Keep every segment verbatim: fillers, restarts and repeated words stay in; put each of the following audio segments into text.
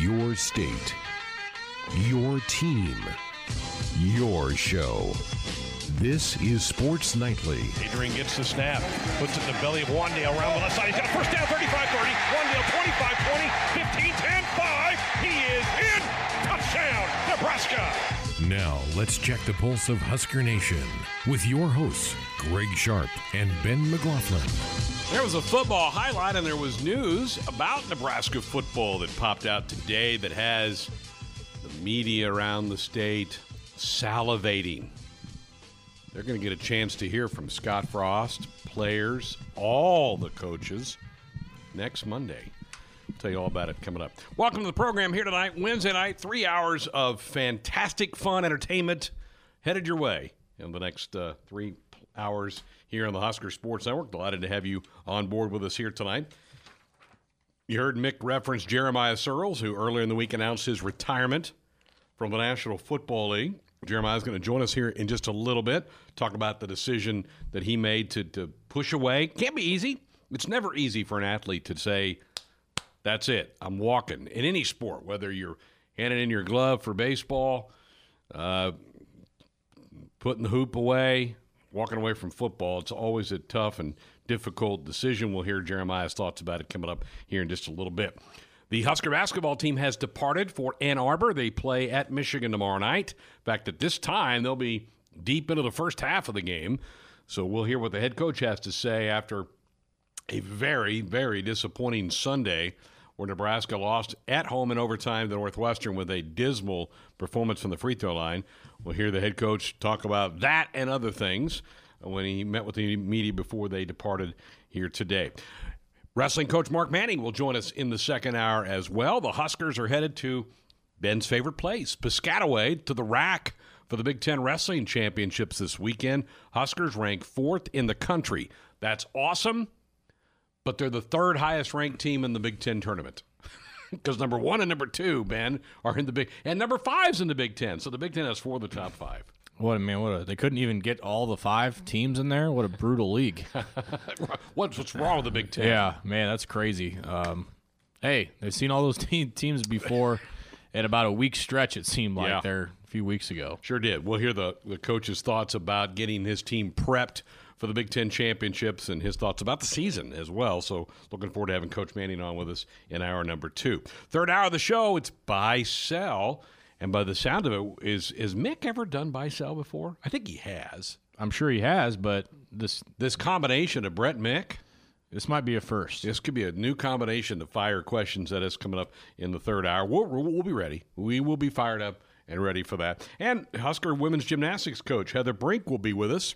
Your state, your team, your show. This is Sports Nightly. Adrian gets the snap, puts it in the belly of Wandale around the left side. He's got a first down, thirty-five thirty. Wandale twenty-five twenty, fifteen ten, five. He is in. Touchdown, Nebraska. Now let's check the pulse of Husker Nation with your hosts, Greg Sharp and Ben McLaughlin. There was a football highlight, and there was news about Nebraska football that popped out today that has the media around the state salivating. They're going to get a chance to hear from Scott Frost, players, all the coaches next Monday. I'll tell you all about it coming up. Welcome to the program here tonight, Wednesday night, three hours of fantastic fun, entertainment headed your way in the next uh, three hours here on the Husker Sports Network. Delighted to have you on board with us here tonight. You heard Mick reference Jeremiah Sirles, who earlier in the week announced his retirement from the National Football League. Jeremiah's going to join us here in just a little bit, talk about the decision that he made to, to push away. Can't be easy. It's never easy for an athlete to say, that's it, I'm walking. In any sport, whether you're handing in your glove for baseball, uh, putting the hoop away, walking away from football, it's always a tough and difficult decision. We'll hear Jeremiah's thoughts about it coming up here in just a little bit. The Husker basketball team has departed for Ann Arbor. They play at Michigan tomorrow night. In fact, at this time, they'll be deep into the first half of the game. So we'll hear what the head coach has to say after a very, very disappointing Sunday where Nebraska lost at home in overtime to Northwestern with a dismal performance from the free throw line. We'll hear the head coach talk about that and other things when he met with the media before they departed here today. Wrestling coach Mark Manning will join us in the second hour as well. The Huskers are headed to Ben's favorite place, Piscataway, to the rack for the Big Ten Wrestling Championships this weekend. Huskers rank fourth in the country. That's awesome, but they're the third highest ranked team in the Big Ten tournament because number one and number two, Ben, are in the Big – and number five's in the Big Ten. So the Big Ten has four of the top five. What I mean, what a, they couldn't even get all the five teams in there. What a brutal league! what's what's wrong with the Big Ten? Yeah, man, that's crazy. Um, hey, they've seen all those te- teams before at about a week stretch. It seemed like yeah. there a few weeks ago. Sure did. We'll hear the the coach's thoughts about getting his team prepped for the Big Ten championships and his thoughts about the season as well. So looking forward to having Coach Manning on with us in hour number two. Third hour of the show. It's buy sell. And by the sound of it, is is Mick ever done buy sell before? I think he has. I'm sure he has, but this this combination of Brett Mick, this might be a first. This could be a new combination to fire questions at us coming up in the third hour. We'll, we'll be ready. We will be fired up and ready for that. And Husker women's gymnastics coach Heather Brink will be with us.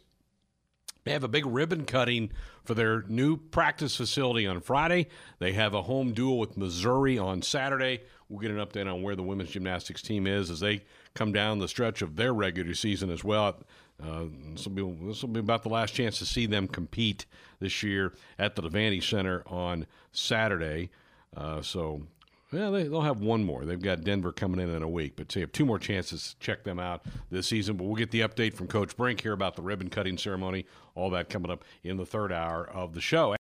They have a big ribbon cutting for their new practice facility on Friday. They have a home duel with Missouri on Saturday. We'll get an update on where the women's gymnastics team is as they come down the stretch of their regular season as well. Uh, this will be, this will be about the last chance to see them compete this year at the Devaney Center on Saturday. Uh, so, yeah, they, they'll have one more. They've got Denver coming in in a week, but they have two more chances to check them out this season. But we'll get the update from Coach Brink here about the ribbon-cutting ceremony, all that coming up in the third hour of the show.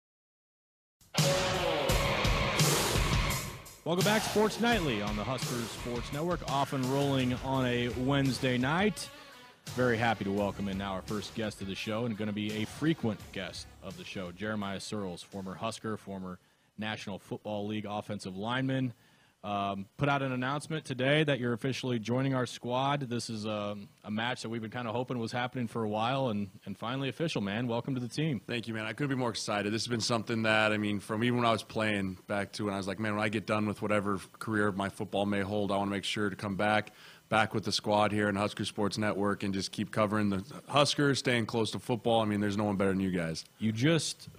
Welcome back to Sports Nightly on the Husker Sports Network, off and rolling on a Wednesday night. Very happy to welcome in now our first guest of the show and going to be a frequent guest of the show, Jeremiah Sirles, former Husker, former National Football League offensive lineman. Um, put out an announcement today that you're officially joining our squad. This is a, a match that we've been kind of hoping was happening for a while, and, and finally official, man. Welcome to the team. Thank you, man. I couldn't be more excited. This has been something that, I mean, from even when I was playing back to when I was like, man, when I get done with whatever career my football may hold, I want to make sure to come back, back with the squad here in Husker Sports Network and just keep covering the Huskers, staying close to football. I mean, there's no one better than you guys. You just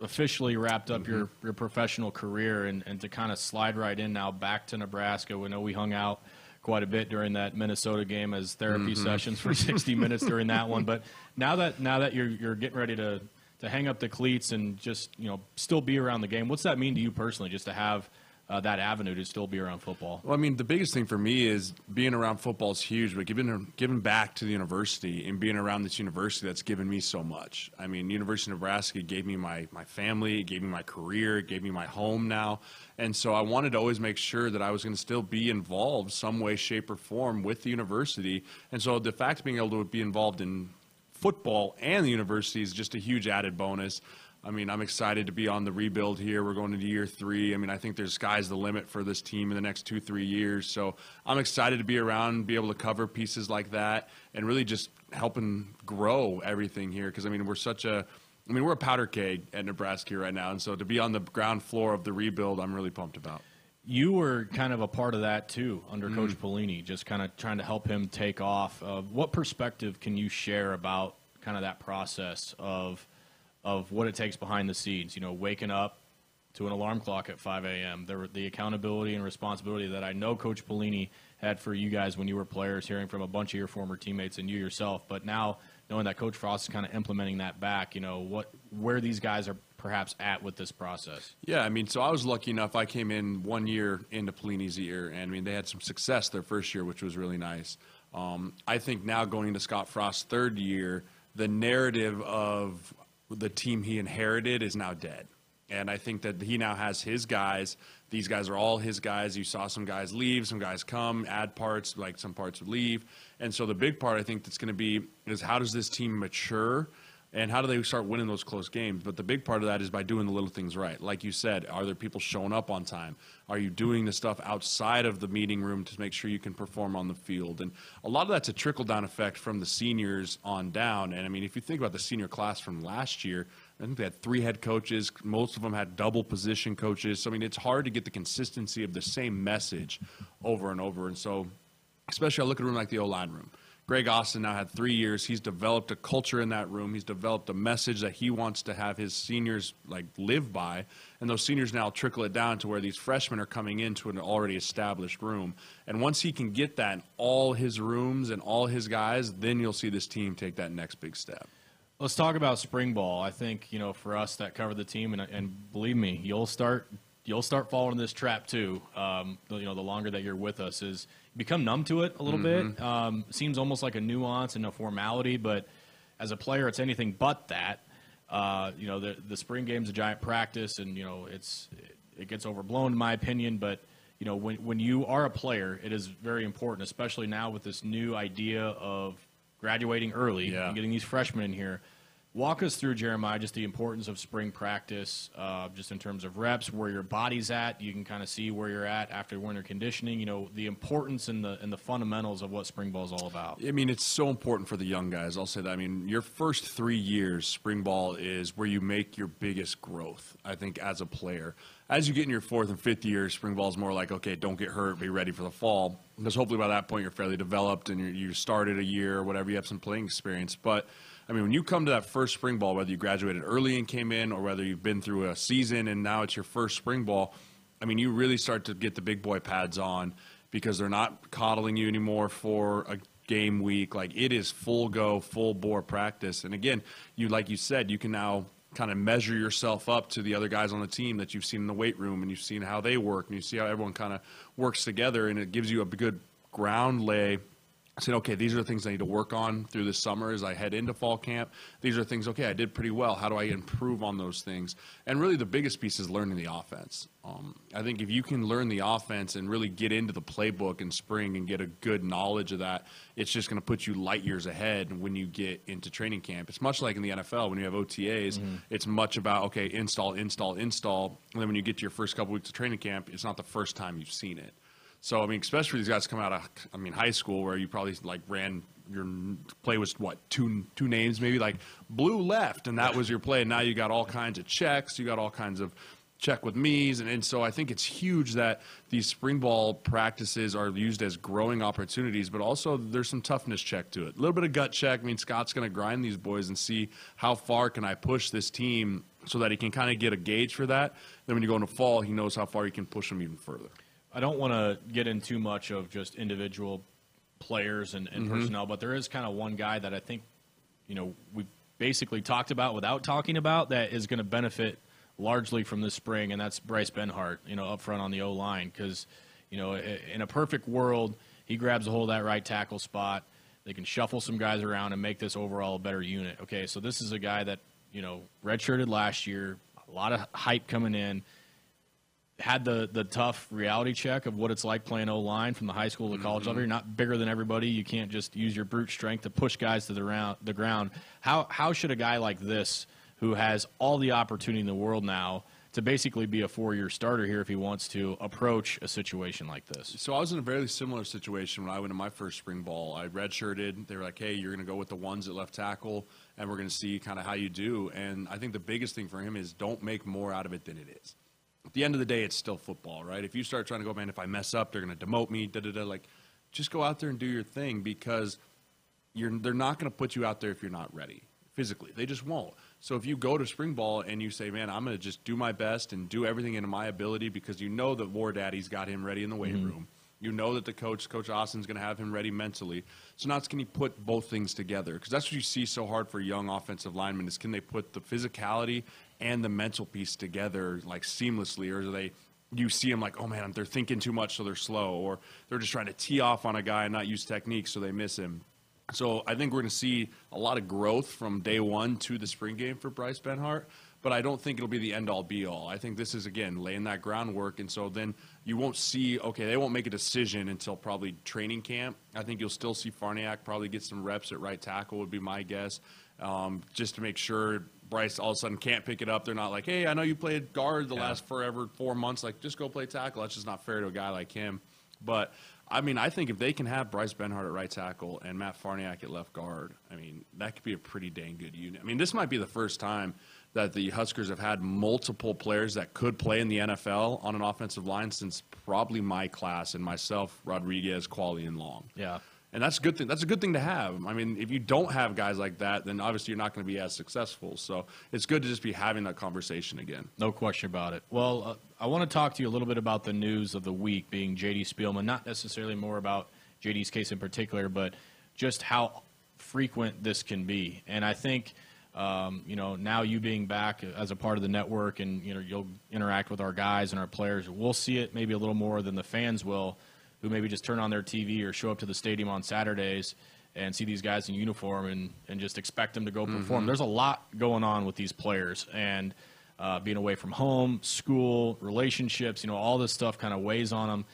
officially wrapped up mm-hmm. your, your professional career and, and to kind of slide right in now back to Nebraska. We know we hung out quite a bit during that Minnesota game as therapy mm-hmm. sessions for sixty minutes during that one. But now that now that you're you're getting ready to, to hang up the cleats and just, you know, still be around the game, what's that mean to you personally just to have uh, that avenue to still be around football? Well, I mean, the biggest thing for me is being around football is huge, but giving, giving back to the university and being around this university that's given me so much. I mean, University of Nebraska gave me my, my family, it gave me my career, it gave me my home now. And so I wanted to always make sure that I was going to still be involved some way, shape, or form with the university. And so the fact of being able to be involved in football and the university is just a huge added bonus. I mean, I'm excited to be on the rebuild here. We're going into year three. I mean, I think there's sky's the limit for this team in the next two, three years. So I'm excited to be around and be able to cover pieces like that and really just helping grow everything here. Because, I mean, we're such a – I mean, we're a powder keg at Nebraska right now. And so to be on the ground floor of the rebuild, I'm really pumped about. You were kind of a part of that too under mm. Coach Pelini, just kind of trying to help him take off. Uh, what perspective can you share about kind of that process of of what it takes behind the scenes? You know, waking up to an alarm clock at five a m There were the accountability and responsibility that I know Coach Pelini had for you guys when you were players, hearing from a bunch of your former teammates and you yourself. But now knowing that Coach Frost is kind of implementing that back, you know, what where these guys are perhaps at with this process? Yeah, I mean, so I was lucky enough. I came in one year into Pelini's year, and I mean, they had some success their first year, which was really nice. Um, I think now going into Scott Frost's third year, the narrative of the team he inherited is now dead. And I think that he now has his guys. These guys are all his guys. You saw some guys leave, some guys come, add parts, like some parts would leave. And so the big part I think that's going to be is how does this team mature? And how do they start winning those close games? But the big part of that is by doing the little things right. Like you said, are there people showing up on time? Are you doing the stuff outside of the meeting room to make sure you can perform on the field? And a lot of that's a trickle-down effect from the seniors on down. And, I mean, if you think about the senior class from last year, I think they had three head coaches. Most of them had double position coaches. So, I mean, it's hard to get the consistency of the same message over and over. And so, especially I look at a room like the O-line room. Greg Austin now had three years. He's developed a culture in that room. He's developed a message that he wants to have his seniors like live by. And those seniors now trickle it down to where these freshmen are coming into an already established room. And once he can get that in all his rooms and all his guys, then you'll see this team take that next big step. Let's talk about spring ball. I think, you know, for us that cover the team, and, and believe me, you'll start – you'll start falling in this trap too. Um, you know, the longer that you're with us, is you become numb to it a little mm-hmm. bit. Um, seems almost like a nuance and a formality, but as a player, it's anything but that. Uh, you know, the the spring game's a giant practice, and you know, it's it, it gets overblown in my opinion. But you know, when when you are a player, it is very important, especially now with this new idea of graduating early yeah. and getting these freshmen in here. Walk us through, Jeremiah, just the importance of spring practice, uh, just in terms of reps, where your body's at. You can kind of see where you're at after winter conditioning. You know, the importance and the and the fundamentals of what spring ball is all about. I mean, it's so important for the young guys. I'll say that. I mean, your first three years, spring ball is where you make your biggest growth, I think, as a player. As you get in your fourth and fifth year, spring ball is more like, okay, don't get hurt, be ready for the fall. Because hopefully by that point you're fairly developed and you're, you started a year or whatever, you have some playing experience. But I mean, when you come to that first spring ball, whether you graduated early and came in or whether you've been through a season and now it's your first spring ball, I mean, you really start to get the big boy pads on because they're not coddling you anymore for a game week. Like, it is full go, full bore practice. And again, you like you said, you can now kind of measure yourself up to the other guys on the team that you've seen in the weight room and you've seen how they work and you see how everyone kind of works together, and it gives you a good ground lay. I said, okay, these are the things I need to work on through the summer as I head into fall camp. These are things, okay, I did pretty well. How do I improve on those things? And really the biggest piece is learning the offense. Um, I think if you can learn the offense and really get into the playbook in spring and get a good knowledge of that, it's just going to put you light years ahead when you get into training camp. It's much like in the N F L when you have O T As. Mm-hmm. It's much about, okay, install, install, install. And then when you get to your first couple weeks of training camp, it's not the first time you've seen it. So, I mean, especially these guys come out of, I mean, high school where you probably, like, ran your play was, what, two two names maybe? Like, blue left, and that was your play. And now you got all kinds of checks. You got all kinds of check with me's. And, and so I think it's huge that these spring ball practices are used as growing opportunities, but also there's some toughness check to it. A little bit of gut check. I mean, Scott's going to grind these boys and see how far can I push this team so that he can kind of get a gauge for that. Then when you go into fall, he knows how far he can push them even further. I don't want to get in too much of just individual players and, and mm-hmm. personnel, but there is kind of one guy that I think, you know, we basically talked about without talking about that is going to benefit largely from this spring, and that's Bryce Benhart, you know, up front on the O-line, because, you know, in a perfect world, he grabs a hold of that right tackle spot. They can shuffle some guys around and make this overall a better unit. Okay, so this is a guy that, you know, redshirted last year, a lot of hype coming in, had the the tough reality check of what it's like playing O-line from the high school to college mm-hmm. level. You're not bigger than everybody. You can't just use your brute strength to push guys to the, round, the ground. How, how should a guy like this, who has all the opportunity in the world now to basically be a four-year starter here if he wants to, approach a situation like this? So I was in a very similar situation when I went to my first spring ball. I redshirted. They were like, hey, you're going to go with the ones at left tackle, and we're going to see kind of how you do. And I think the biggest thing for him is don't make more out of it than it is. At the end of the day, it's still football, right? If you start trying to go, man, if I mess up, they're going to demote me, da-da-da, like, just go out there and do your thing, because you're they're not going to put you out there if you're not ready physically. They just won't. So if you go to spring ball and you say, man, I'm going to just do my best and do everything into my ability, because you know the war daddy's got him ready in the weight mm-hmm. room. You know that the coach, Coach Austin's going to have him ready mentally. So now it's can he put both things together? Because that's what you see so hard for young offensive linemen is can they put the physicality and the mental piece together like seamlessly, or are they you see them like, oh, man, they're thinking too much so they're slow, or they're just trying to tee off on a guy and not use technique so they miss him. So I think we're going to see a lot of growth from day one to the spring game for Bryce Benhart, but I don't think it'll be the end-all, be-all. I think this is, again, laying that groundwork, and so then you won't see, okay, they won't make a decision until probably training camp. I think you'll still see Farniak probably get some reps at right tackle would be my guess, um, just to make sure Bryce all of a sudden can't pick it up. They're not like, hey, I know you played guard the yeah. last forever, four months. Like, just go play tackle. That's just not fair to a guy like him. But – I mean, I think if they can have Bryce Benhart at right tackle and Matt Farniak at left guard, I mean, that could be a pretty dang good unit. I mean, this might be the first time that the Huskers have had multiple players that could play in the N F L on an offensive line since probably my class and myself, Rodriguez, Qualley, and Long. Yeah. And that's a good thing. That's a good thing to have. I mean, if you don't have guys like that, then obviously you're not going to be as successful. So it's good to just be having that conversation again. No question about it. Well, uh, I want to talk to you a little bit about the news of the week being J D Spielman, not necessarily more about J D's case in particular, but just how frequent this can be. And I think, um, you know, now you being back as a part of the network and, you know, you'll interact with our guys and our players, we'll see it maybe a little more than the fans will, who maybe just turn on their T V or show up to the stadium on Saturdays and see these guys in uniform and, and just expect them to go perform. Mm-hmm. There's a lot going on with these players, and uh, being away from home, school, relationships, you know, all this stuff kind of weighs on them.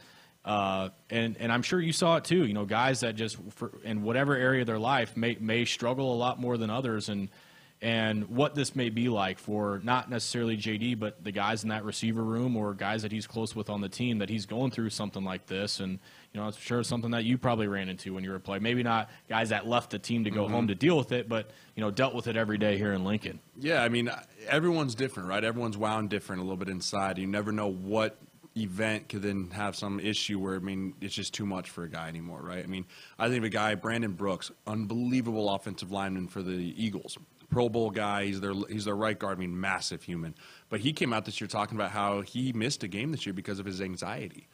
Uh, and, and I'm sure you saw it too, you know, guys that just for, in whatever area of their life may, may struggle a lot more than others, and and what this may be like for not necessarily J D, but the guys in that receiver room or guys that he's close with on the team, that he's going through something like this. And, you know, I'm sure it's something that you probably ran into when you were a player. Maybe not guys that left the team to go mm-hmm. home to deal with it, but, you know, dealt with it every day here in Lincoln. Yeah, I mean, everyone's different, right? Everyone's wound different a little bit inside. You never know what event could then have some issue where, I mean, it's just too much for a guy anymore, right? I mean, I think of a guy, Brandon Brooks, unbelievable offensive lineman for the Eagles. Pro Bowl guy, he's their, he's their right guard, I mean, massive human. But he came out this year talking about how he missed a game this year because of his anxiety.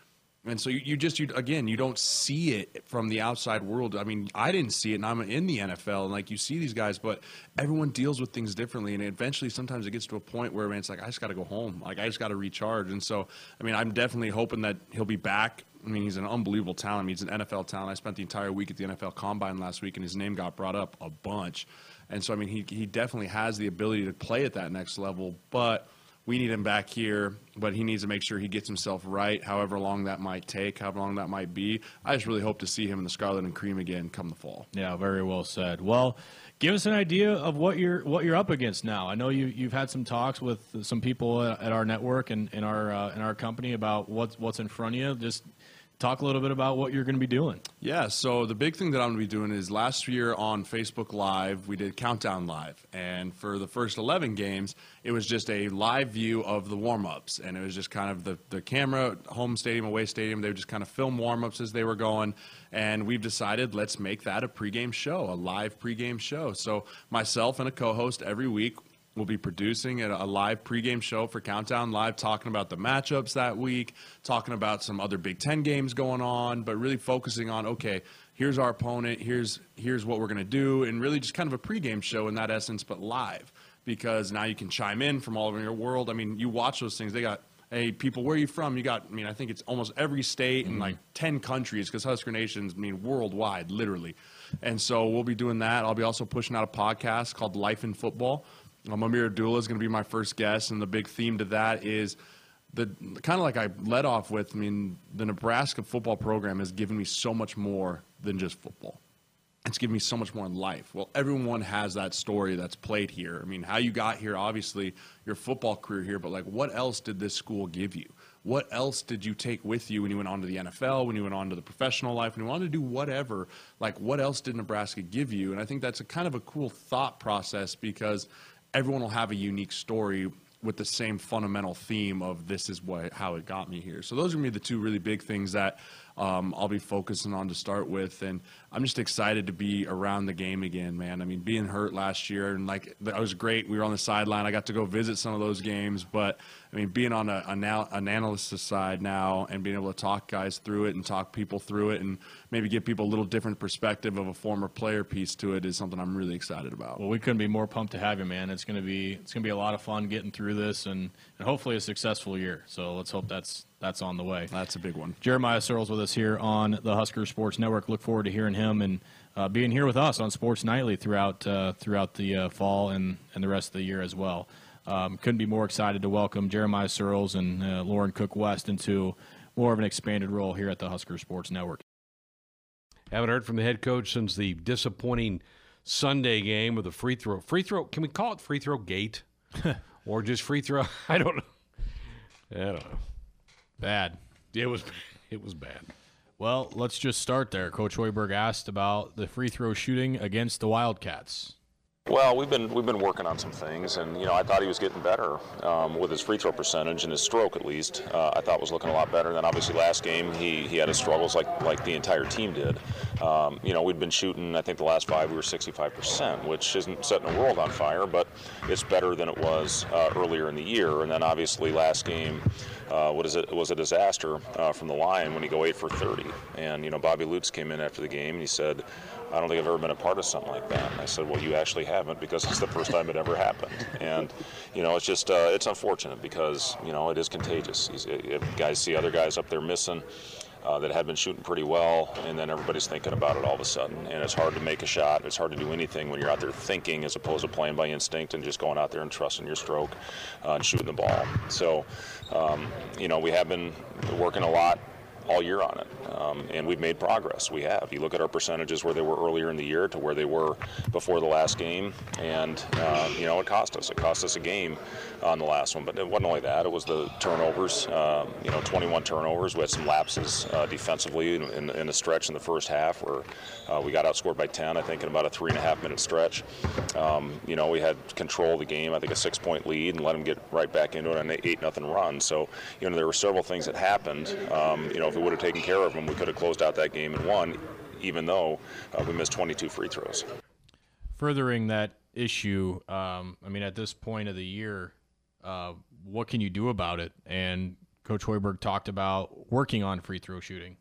And so you, you just, you, again, you don't see it from the outside world. I mean, I didn't see it, and I'm in the N F L, and, like, you see these guys, but everyone deals with things differently, and eventually sometimes it gets to a point where, man, it's like, I just got to go home. Like, I just got to recharge. And so, I mean, I'm definitely hoping that he'll be back. I mean, he's an unbelievable talent. I mean, he's an N F L talent. I spent the entire week at the N F L Combine last week, and his name got brought up a bunch. And so, I mean, he, he definitely has the ability to play at that next level, but we need him back here. But he needs to make sure he gets himself right, however long that might take, however long that might be. I just really hope to see him in the Scarlet and Cream again come the fall. Yeah, very well said. Well, give us an idea of what you're what you're up against now. I know you, you've had some talks with some people at our network and in our uh, in our company about what's, what's in front of you. Just talk a little bit about what you're going to be doing. Yeah, so the big thing that I'm going to be doing is last year on Facebook Live, we did Countdown Live. And for the first eleven games, it was just a live view of the warm-ups. And it was just kind of the, the camera, home stadium, away stadium. They would just kind of film warm-ups as they were going. And we've decided let's make that a pregame show, a live pregame show. So myself and a co-host every week we'll be producing a live pregame show for Countdown Live, talking about the matchups that week, talking about some other Big Ten games going on, but really focusing on, okay, here's our opponent, here's here's what we're going to do, and really just kind of a pregame show in that essence, but live. because now you can chime in from all over your world. I mean, you watch those things. They got, hey, people, where are you from? You got, I mean, I think it's almost every state and mm-hmm. like ten countries, because Husker Nation's, I mean, worldwide, literally. And so we'll be doing that. I'll be also pushing out a podcast called Life in Football. Um, Amir Abdullah is going to be my first guest, and the big theme to that is the kind of like I led off with. I mean, the Nebraska football program has given me so much more than just football. It's given me so much more in life. Well, everyone has that story that's played here. I mean, how you got here, obviously, your football career here, but like, what else did this school give you? What else did you take with you when you went on to the N F L, when you went on to the professional life, when you wanted to do whatever? Like, what else did Nebraska give you? And I think that's a kind of a cool thought process, because everyone will have a unique story with the same fundamental theme of this is what, how it got me here. So those are going to be the two really big things that um, I'll be focusing on to start with. And I'm just excited to be around the game again, man. I mean, being hurt last year, and like, that was great. We were on the sideline. I got to go visit some of those games. But, I mean, being on a, an, an analyst's side now and being able to talk guys through it and talk people through it and maybe give people a little different perspective of a former player piece to it is something I'm really excited about. Well, we couldn't be more pumped to have you, man. It's going to be it's going to be a lot of fun getting through this and, and hopefully a successful year. So let's hope that's that's on the way. That's a big one. Jeremiah Sirles with us here on the Husker Sports Network. Look forward to hearing him and uh, being here with us on Sports Nightly throughout uh, throughout the uh, fall and, and the rest of the year as well. Um, couldn't be more excited to welcome Jeremiah Sirles and uh, Lauren Cook-West into more of an expanded role here at the Husker Sports Network. Haven't heard from the head coach since the disappointing Sunday game with the free throw. Free throw, can we call it free throw gate? Or just free throw? I don't know. I don't know. Bad. It was, it was bad. Well, let's just start there. Coach Hoiberg asked about the free throw shooting against the Wildcats. Well, we've been we've been working on some things, and you know I thought he was getting better um, with his free throw percentage and his stroke at least. Uh, I thought was looking a lot better. And then obviously last game he, he had his struggles like like the entire team did. Um, you know we'd been shooting, I think the last five we were sixty-five percent, which isn't setting the world on fire, but it's better than it was uh, earlier in the year. And then obviously last game, uh, what is it? It was a disaster uh, from the line when he go eight for thirty. And you know Bobby Lutz came in after the game and he said, I don't think I've ever been a part of something like that. And I said, well, you actually haven't, because it's the first time it ever happened. And, you know, it's just, uh, it's unfortunate because, you know, it is contagious. If guys see other guys up there missing uh, that have been shooting pretty well, and then everybody's thinking about it all of a sudden. And it's hard to make a shot. It's hard to do anything when you're out there thinking as opposed to playing by instinct and just going out there and trusting your stroke uh, and shooting the ball. So, um, you know, we have been working a lot all year on it, um, and we've made progress. We have. You look at our percentages where they were earlier in the year to where they were before the last game, and uh, you know it cost us. It cost us a game on the last one, but it wasn't only that. It was the turnovers. Um, you know, twenty-one turnovers. We had some lapses uh, defensively in, in, in a stretch in the first half where uh, we got outscored by ten. I think in about a three and a half minute stretch. Um, you know, we had control of the game. I think a six-point lead and let them get right back into it on an eight nothing run. So you know there were several things that happened. Um, you know. If we would have taken care of them, we could have closed out that game and won, even though uh, we missed twenty-two free throws. Furthering that issue, um, I mean, at this point of the year, uh, what can you do about it? And Coach Hoiberg talked about working on free throw shooting.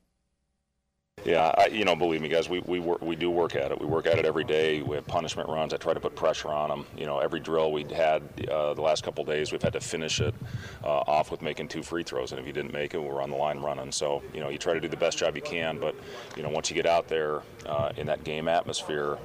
Yeah, I, you know, believe me, guys, we we, work, we do work at it. We work at it every day. We have punishment runs. I try to put pressure on them. You know, every drill we'd had uh, the last couple of days, we've had to finish it uh, off with making two free throws. And if you didn't make it, we're on the line running. So, you know, you try to do the best job you can. But, you know, once you get out there uh, in that game atmosphere,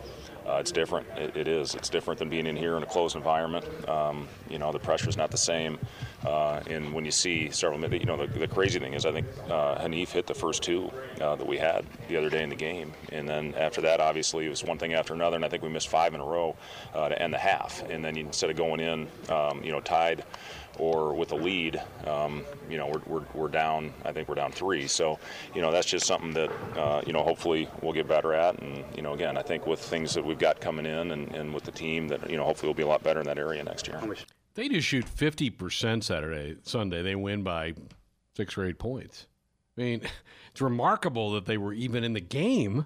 Uh, it's different. It, it is. It's different than being in here in a closed environment. Um, you know, the pressure is not the same. Uh, and when you see several minutes, you know, the, the crazy thing is I think uh, Hanif hit the first two uh, that we had the other day in the game. And then after that, obviously, it was one thing after another. And I think we missed five in a row uh, to end the half. And then instead of going in, um, you know, tied or with a lead, um, you know, we're, we're, we're down, I think we're down three. So, you know, that's just something that, uh, you know, hopefully we'll get better at. And, you know, again, I think with things that we've got coming in and, and with the team that, you know, hopefully we'll be a lot better in that area next year. They just shoot fifty percent Saturday, Sunday. They win by six or eight points. I mean, it's remarkable that they were even in the game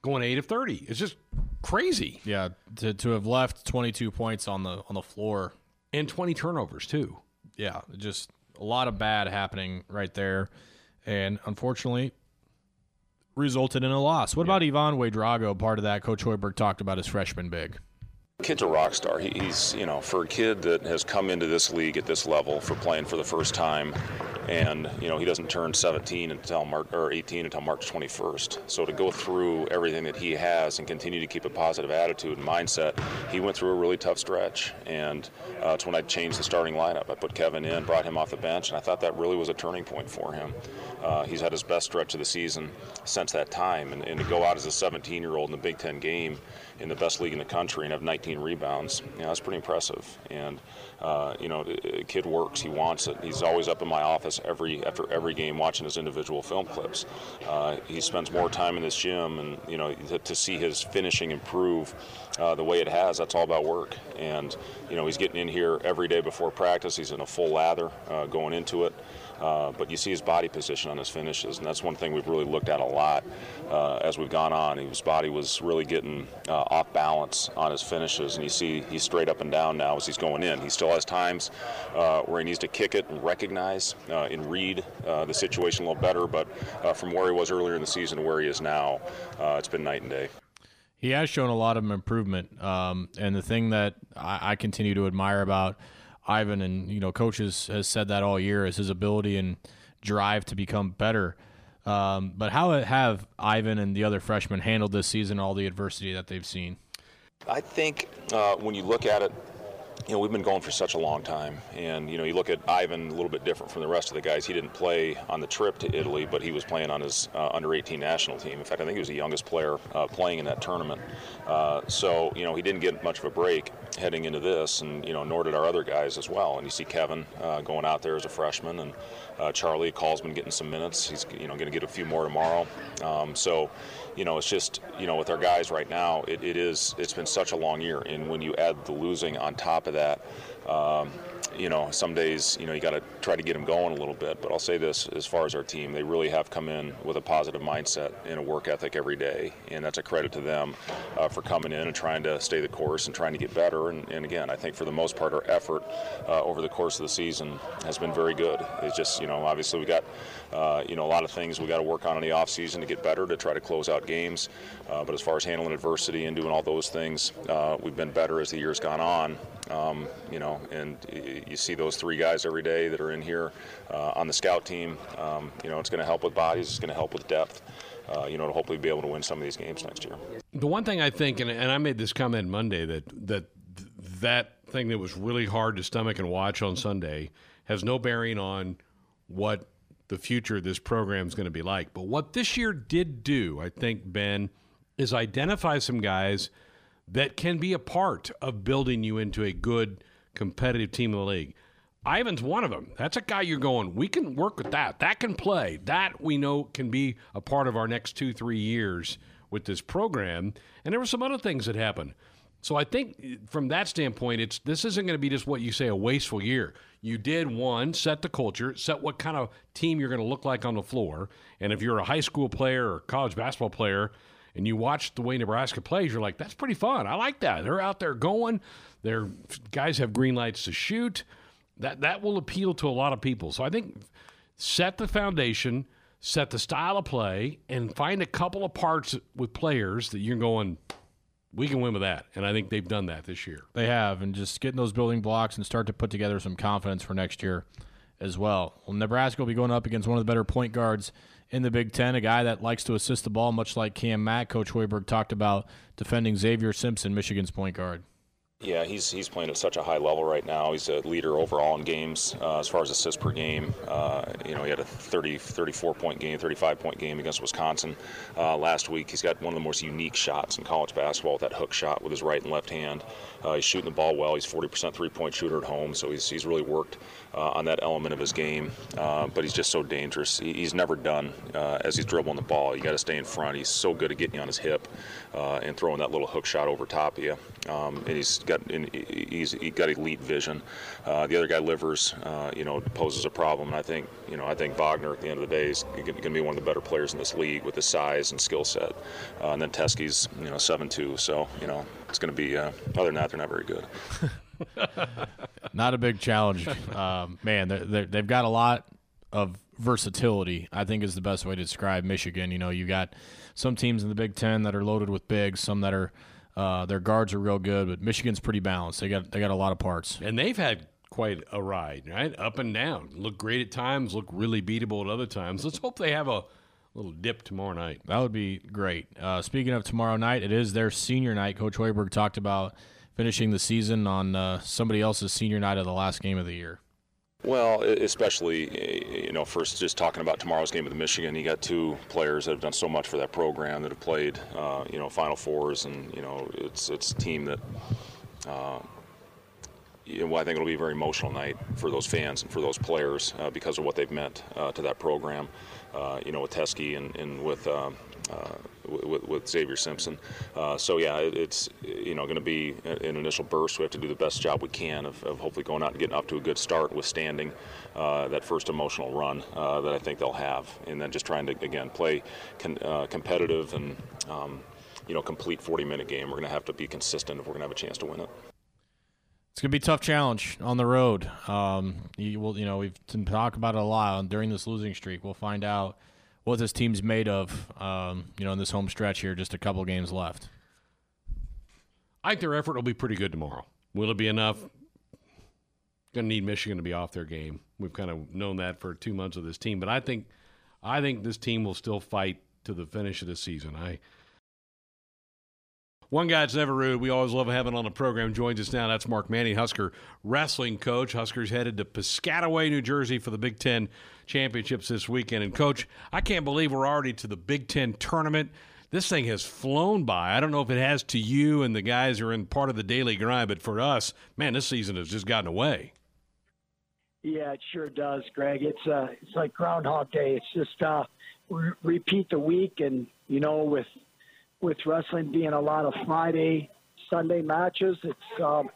going eight of thirty. It's just crazy. Yeah, to, to have left twenty-two points on the on the floor. And twenty turnovers, too. Yeah, just a lot of bad happening right there. And, unfortunately, resulted in a loss. What yeah. about Ivan Vidrago, part of that? Coach Hoiberg talked about his freshman big. kid's a rock star. He, he's, you know, for a kid that has come into this league at this level for playing for the first time, and, you know, he doesn't turn seventeen until March, or eighteen until March twenty-first. So to go through everything that he has and continue to keep a positive attitude and mindset, he went through a really tough stretch. And uh, it's when I changed the starting lineup. I put Kevin in, brought him off the bench, and I thought that really was a turning point for him. Uh, he's had his best stretch of the season since that time. And, and to go out as a seventeen-year-old in the Big Ten game in the best league in the country and have nineteen rebounds, you know, that's pretty impressive. And, uh, you know, the kid works. He wants it. He's always up in my office every after every game watching his individual film clips. Uh, he spends more time in this gym, and you know, to, to see his finishing improve uh, the way it has, that's all about work. And you know, he's getting in here every day before practice. He's in a full lather uh, going into it. Uh, but you see his body position on his finishes, and that's one thing we've really looked at a lot uh, as we've gone on. His body was really getting uh, off balance on his finishes, and you see he's straight up and down now as he's going in. He still has times uh, where he needs to kick it and recognize uh, and read uh, the situation a little better, but uh, from where he was earlier in the season to where he is now, uh, it's been night and day. He has shown a lot of improvement, um, and the thing that I, I continue to admire about Ivan, and you know, coach has, has said that all year, is his ability and drive to become better. Um, but how have Ivan and the other freshmen handled this season, all the adversity that they've seen? I think uh, when you look at it, you know, we've been going for such a long time, and you know, you look at Ivan a little bit different from the rest of the guys. He didn't play on the trip to Italy, but he was playing on his uh, under eighteen national team. In fact, I think he was the youngest player uh, playing in that tournament. Uh, so, you know, he didn't get much of a break heading into this, and you know, nor did our other guys as well. And you see Kevin uh, going out there as a freshman, and uh, Charlie Call's been getting some minutes. He's, you know, going to get a few more tomorrow. Um, so, you know, it's just, you know, with our guys right now, it, it is it's been such a long year, and when you add the losing on top of that, um, you know, some days, you know, you got to try to get them going a little bit. But I'll say this, as far as our team, they really have come in with a positive mindset and a work ethic every day, and that's a credit to them uh, for coming in and trying to stay the course and trying to get better. And, and again, I think for the most part, our effort uh, over the course of the season has been very good. It's just, you know, obviously we got, uh, you know, a lot of things we got to work on in the off season to get better, to try to close out games. Uh, but as far as handling adversity and doing all those things, uh, we've been better as the year's gone on. Um, you know, and you see those three guys every day that are in here uh, on the scout team. Um, you know, it's going to help with bodies. It's going to help with depth, uh, you know, to hopefully be able to win some of these games next year. The one thing I think, and, and I made this comment Monday, that that that thing that was really hard to stomach and watch on Sunday has no bearing on what the future of this program is going to be like. But what this year did do, I think, Ben, is identify some guys that can be a part of building you into a good competitive team in the league. Ivan's one of them. That's a guy you're going, we can work with that. That can play. That we know can be a part of our next two, three years with this program. And there were some other things that happened. So I think from that standpoint, it's this isn't going to be just what you say, a wasteful year. You did, one, set the culture, set what kind of team you're going to look like on the floor. And if you're a high school player or college basketball player, and you watch the way Nebraska plays, you're like, that's pretty fun. I like that. They're out there going. Their guys have green lights to shoot. That that will appeal to a lot of people. So I think set the foundation, set the style of play, and find a couple of parts with players that you're going, we can win with that. And I think they've done that this year. They have, and just getting those building blocks and start to put together some confidence for next year as well. Well, Nebraska will be going up against one of the better point guards in the Big Ten, a guy that likes to assist the ball, much like Cam Mack. Coach Hoiberg talked about defending Xavier Simpson, Michigan's point guard. Yeah, he's he's playing at such a high level right now. He's a leader overall in games uh, as far as assists per game. Uh, you know, he had a thirty, thirty-four-point game, thirty-five-point game against Wisconsin uh, last week. He's got one of the most unique shots in college basketball with that hook shot with his right and left hand. Uh, he's shooting the ball well. He's forty percent three-point shooter at home, so he's he's really worked uh, on that element of his game. Uh, but he's just so dangerous. He, he's never done uh, as he's dribbling the ball. You got to stay in front. He's so good at getting you on his hip uh, and throwing that little hook shot over top of you. Um, and he's Got he's he got elite vision. Uh, the other guy, Livers, uh, you know, poses a problem. And I think you know I think Wagner at the end of the day is going to be one of the better players in this league with his size and skill set. Uh, and then Teskey's you know seven two, so you know it's going to be. Uh, other than that, they're not very good. Not a big challenge, um, man. They're, they're, they've got a lot of versatility, I think, is the best way to describe Michigan. You know, you got some teams in the Big Ten that are loaded with bigs, some that are Uh, their guards are real good, but Michigan's pretty balanced. They got they got a lot of parts. And they've had quite a ride, right? Up and down. Look great at times, look really beatable at other times. Let's hope they have a little dip tomorrow night. That would be great. Uh, speaking of tomorrow night, it is their senior night. Coach Hoiberg talked about finishing the season on uh, somebody else's senior night of the last game of the year. Well, especially, you know, first just talking about tomorrow's game with Michigan, you got two players that have done so much for that program that have played, uh, you know, Final Fours, and, you know, it's it's a team that, uh, you know, I think it'll be a very emotional night for those fans and for those players uh, because of what they've meant uh, to that program, uh, you know, with Teskey and, and with, uh, uh, with with Xavier Simpson. Uh, so, yeah, it's, you know, going to be an initial burst. We have to do the best job we can of, of hopefully going out and getting up to a good start, withstanding uh, that first emotional run uh, that I think they'll have. And then just trying to, again, play con- uh, competitive and, um, you know, complete forty-minute game. We're going to have to be consistent if we're going to have a chance to win it. It's going to be a tough challenge on the road. Um, you, will, you know, we've been talking about it a lot during this losing streak. We'll find out what this team's made of, um, you know, in this home stretch here, just a couple games left. I think their effort will be pretty good tomorrow. Will it be enough? Going to need Michigan to be off their game. We've kind of known that for two months of this team, but I think, I think this team will still fight to the finish of the season. I. One guy that's never rude, we always love having on the program, joins us now. That's Mark Manning, Husker wrestling coach. Huskers headed to Piscataway, New Jersey for the Big Ten championships this weekend. And, Coach, I can't believe we're already to the Big Ten tournament. This thing has flown by. I don't know if it has to you and the guys who are in part of the daily grind, but for us, man, this season has just gotten away. Yeah, it sure does, Greg. It's uh, it's like Groundhog Day. It's just uh, re- repeat the week, and, you know, with – with wrestling being a lot of Friday, Sunday matches, it's, um,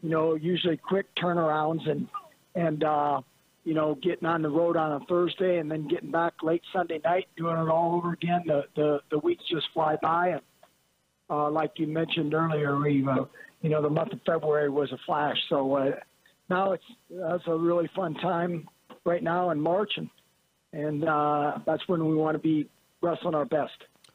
you know, usually quick turnarounds and, and uh, you know, getting on the road on a Thursday and then getting back late Sunday night, doing it all over again. The the, the weeks just fly by. And uh, like you mentioned earlier, we, uh, you know, the month of February was a flash. So uh, now it's, that's a really fun time right now in March. And, and uh, that's when we want to be wrestling our best.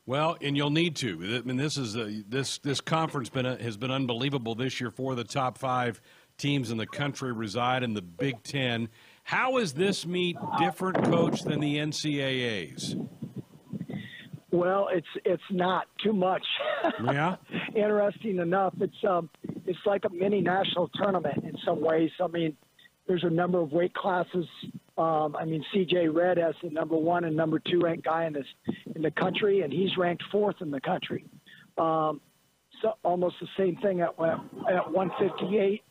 Well, and you'll need to. I mean, this is a, this this conference been a, has been unbelievable this year. Four of the top five teams in the country reside in the Big Ten. How is this meet different, Coach, than the N C A As? Well, it's it's not too much. Yeah. Interesting enough, it's um it's like a mini national tournament in some ways. I mean, there's a number of weight classes. Um, I mean, C J Redd has the number one and number two ranked guy in this in the country, and he's ranked fourth in the country. Um, so almost the same thing at at one fifty-eight,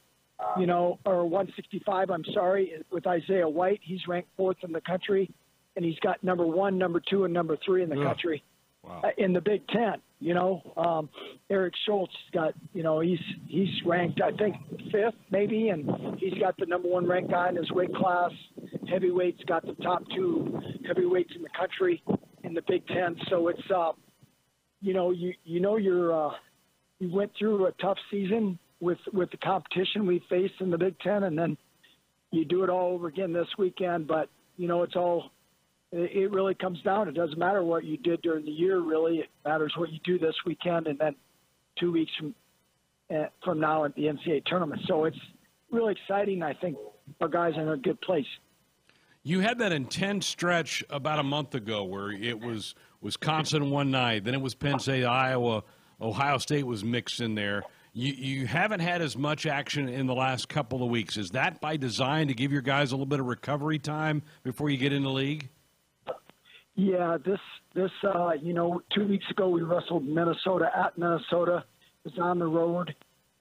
you know, or one sixty-five. I'm sorry, with Isaiah White, he's ranked fourth in the country, and he's got number one, number two, and number three in the yeah. country. Wow. Uh, in the Big Ten, you know, um, Eric Schultz got, you know, he's he's ranked, I think, fifth maybe, and he's got the number one ranked guy in his weight class. Heavyweight's got the top two heavyweights in the country in the Big Ten. So it's, uh, you know, you you know you're uh, you went through a tough season with with the competition we faced in the Big Ten, and then you do it all over again this weekend. But you know, it's all. It really comes down. It doesn't matter what you did during the year, really. It matters what you do this weekend and then two weeks from uh, from now at the N C A A tournament. So it's really exciting. I think our guys are in a good place. You had that intense stretch about a month ago where it was Wisconsin one night, then it was Penn State, Iowa, Ohio State was mixed in there. You, you haven't had as much action in the last couple of weeks. Is that by design to give your guys a little bit of recovery time before you get in the league? Yeah, this, this uh, you know, two weeks ago we wrestled Minnesota at Minnesota. It was on the road.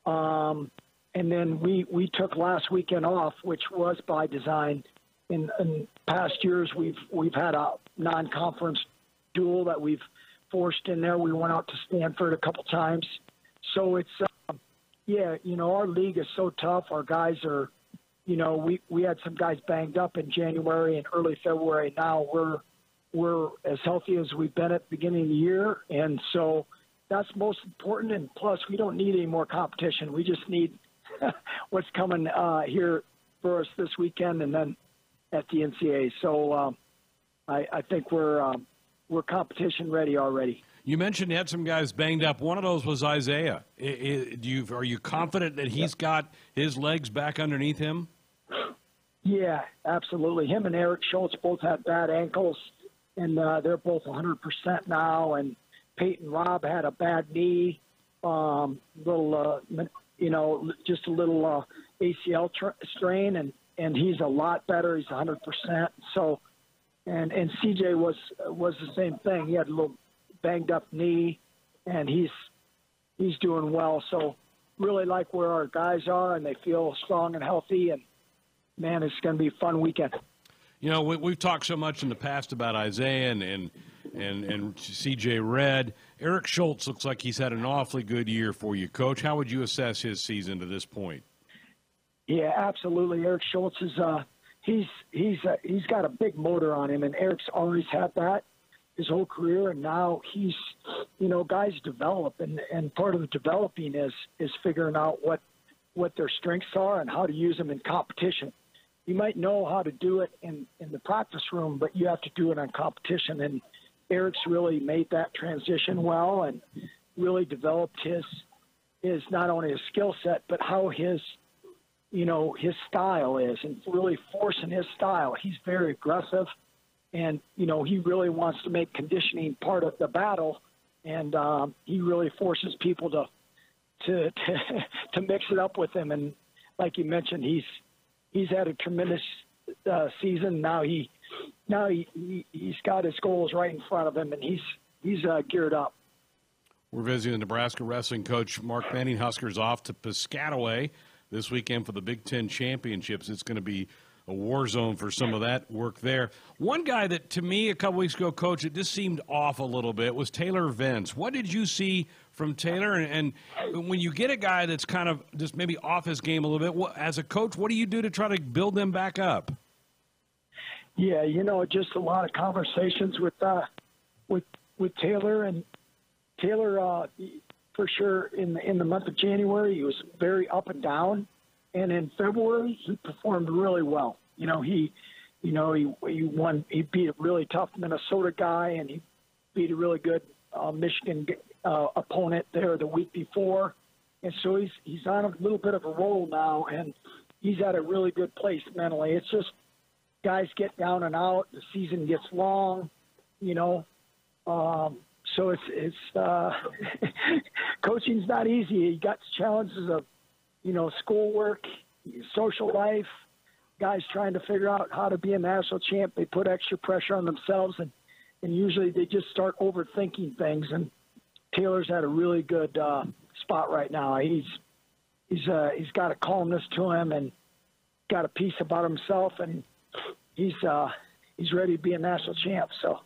Um, and then we, we took last weekend off, which was by design. In, in past years we've we've had a non-conference duel that we've forced in there. We went out to Stanford a couple times. So it's, uh, yeah, you know, our league is so tough. Our guys are, you know, we, we had some guys banged up in January and early February. Now we're we're as healthy as we've been at the beginning of the year. And so that's most important. And plus we don't need any more competition. We just need what's coming uh, here for us this weekend and then at the N C A A. So um, I, I think we're, um, we're competition ready already. You mentioned you had some guys banged up. One of those was Isaiah. It, it, do you, are you confident that he's got his legs back underneath him? Yeah, absolutely. Him and Eric Schultz both have bad ankles, and uh, they're both one hundred percent now. And Peyton Robb had a bad knee, um, little, uh, you know, just a little uh, A C L tra- strain, and, and he's a lot better. He's one hundred percent. So, and and C J was was the same thing. He had a little banged up knee, and he's he's doing well. So really like where our guys are, and they feel strong and healthy. And man, it's going to be a fun weekend. You know, we, we've talked so much in the past about Isaiah and and and, and C J Redd. Eric Schultz looks like he's had an awfully good year for you, Coach. How would you assess his season to this point? Yeah, absolutely. Eric Schultz is uh, he's he's uh, he's got a big motor on him, and Eric's always had that his whole career, and now he's, you know, guys develop, and, and part of the developing is is figuring out what what their strengths are and how to use them in competition. You might know how to do it in, in the practice room, but you have to do it on competition, and Eric's really made that transition well and really developed his his not only his skill set, but how his, you know, his style is, and really forcing his style. He's very aggressive. And, you know, he really wants to make conditioning part of the battle, and um, he really forces people to to, to to mix it up with him. And like you mentioned, he's he's had a tremendous uh, season. Now he now he, he he's got his goals right in front of him, and he's he's uh, geared up. We're visiting Nebraska wrestling coach Mark Manning. Huskers off to Piscataway this weekend for the Big Ten championships. It's going to be a war zone for some of that work there. One guy that, to me, a couple weeks ago, Coach, it just seemed off a little bit was Taylor Vance. What did you see from Taylor? And, and when you get a guy that's kind of just maybe off his game a little bit, what, as a coach, what do you do to try to build them back up? Yeah, you know, just a lot of conversations with uh, with with Taylor. And Taylor, uh, for sure, in the, in the month of January, he was very up and down. And in February, he performed really well. You know, he, you know, he, he won. He beat a really tough Minnesota guy, and he beat a really good uh, Michigan uh, opponent there the week before. And so he's he's on a little bit of a roll now, and he's at a really good place mentally. It's just guys get down and out. The season gets long, you know. Um, so it's it's uh, coaching's not easy. You got challenges of, you know, schoolwork, social life, guys trying to figure out how to be a national champ. They put extra pressure on themselves, and, and usually they just start overthinking things. And Taylor's at a really good uh, spot right now. He's he's uh, he's got a calmness to him and got a peace about himself, and he's uh, he's ready to be a national champ. So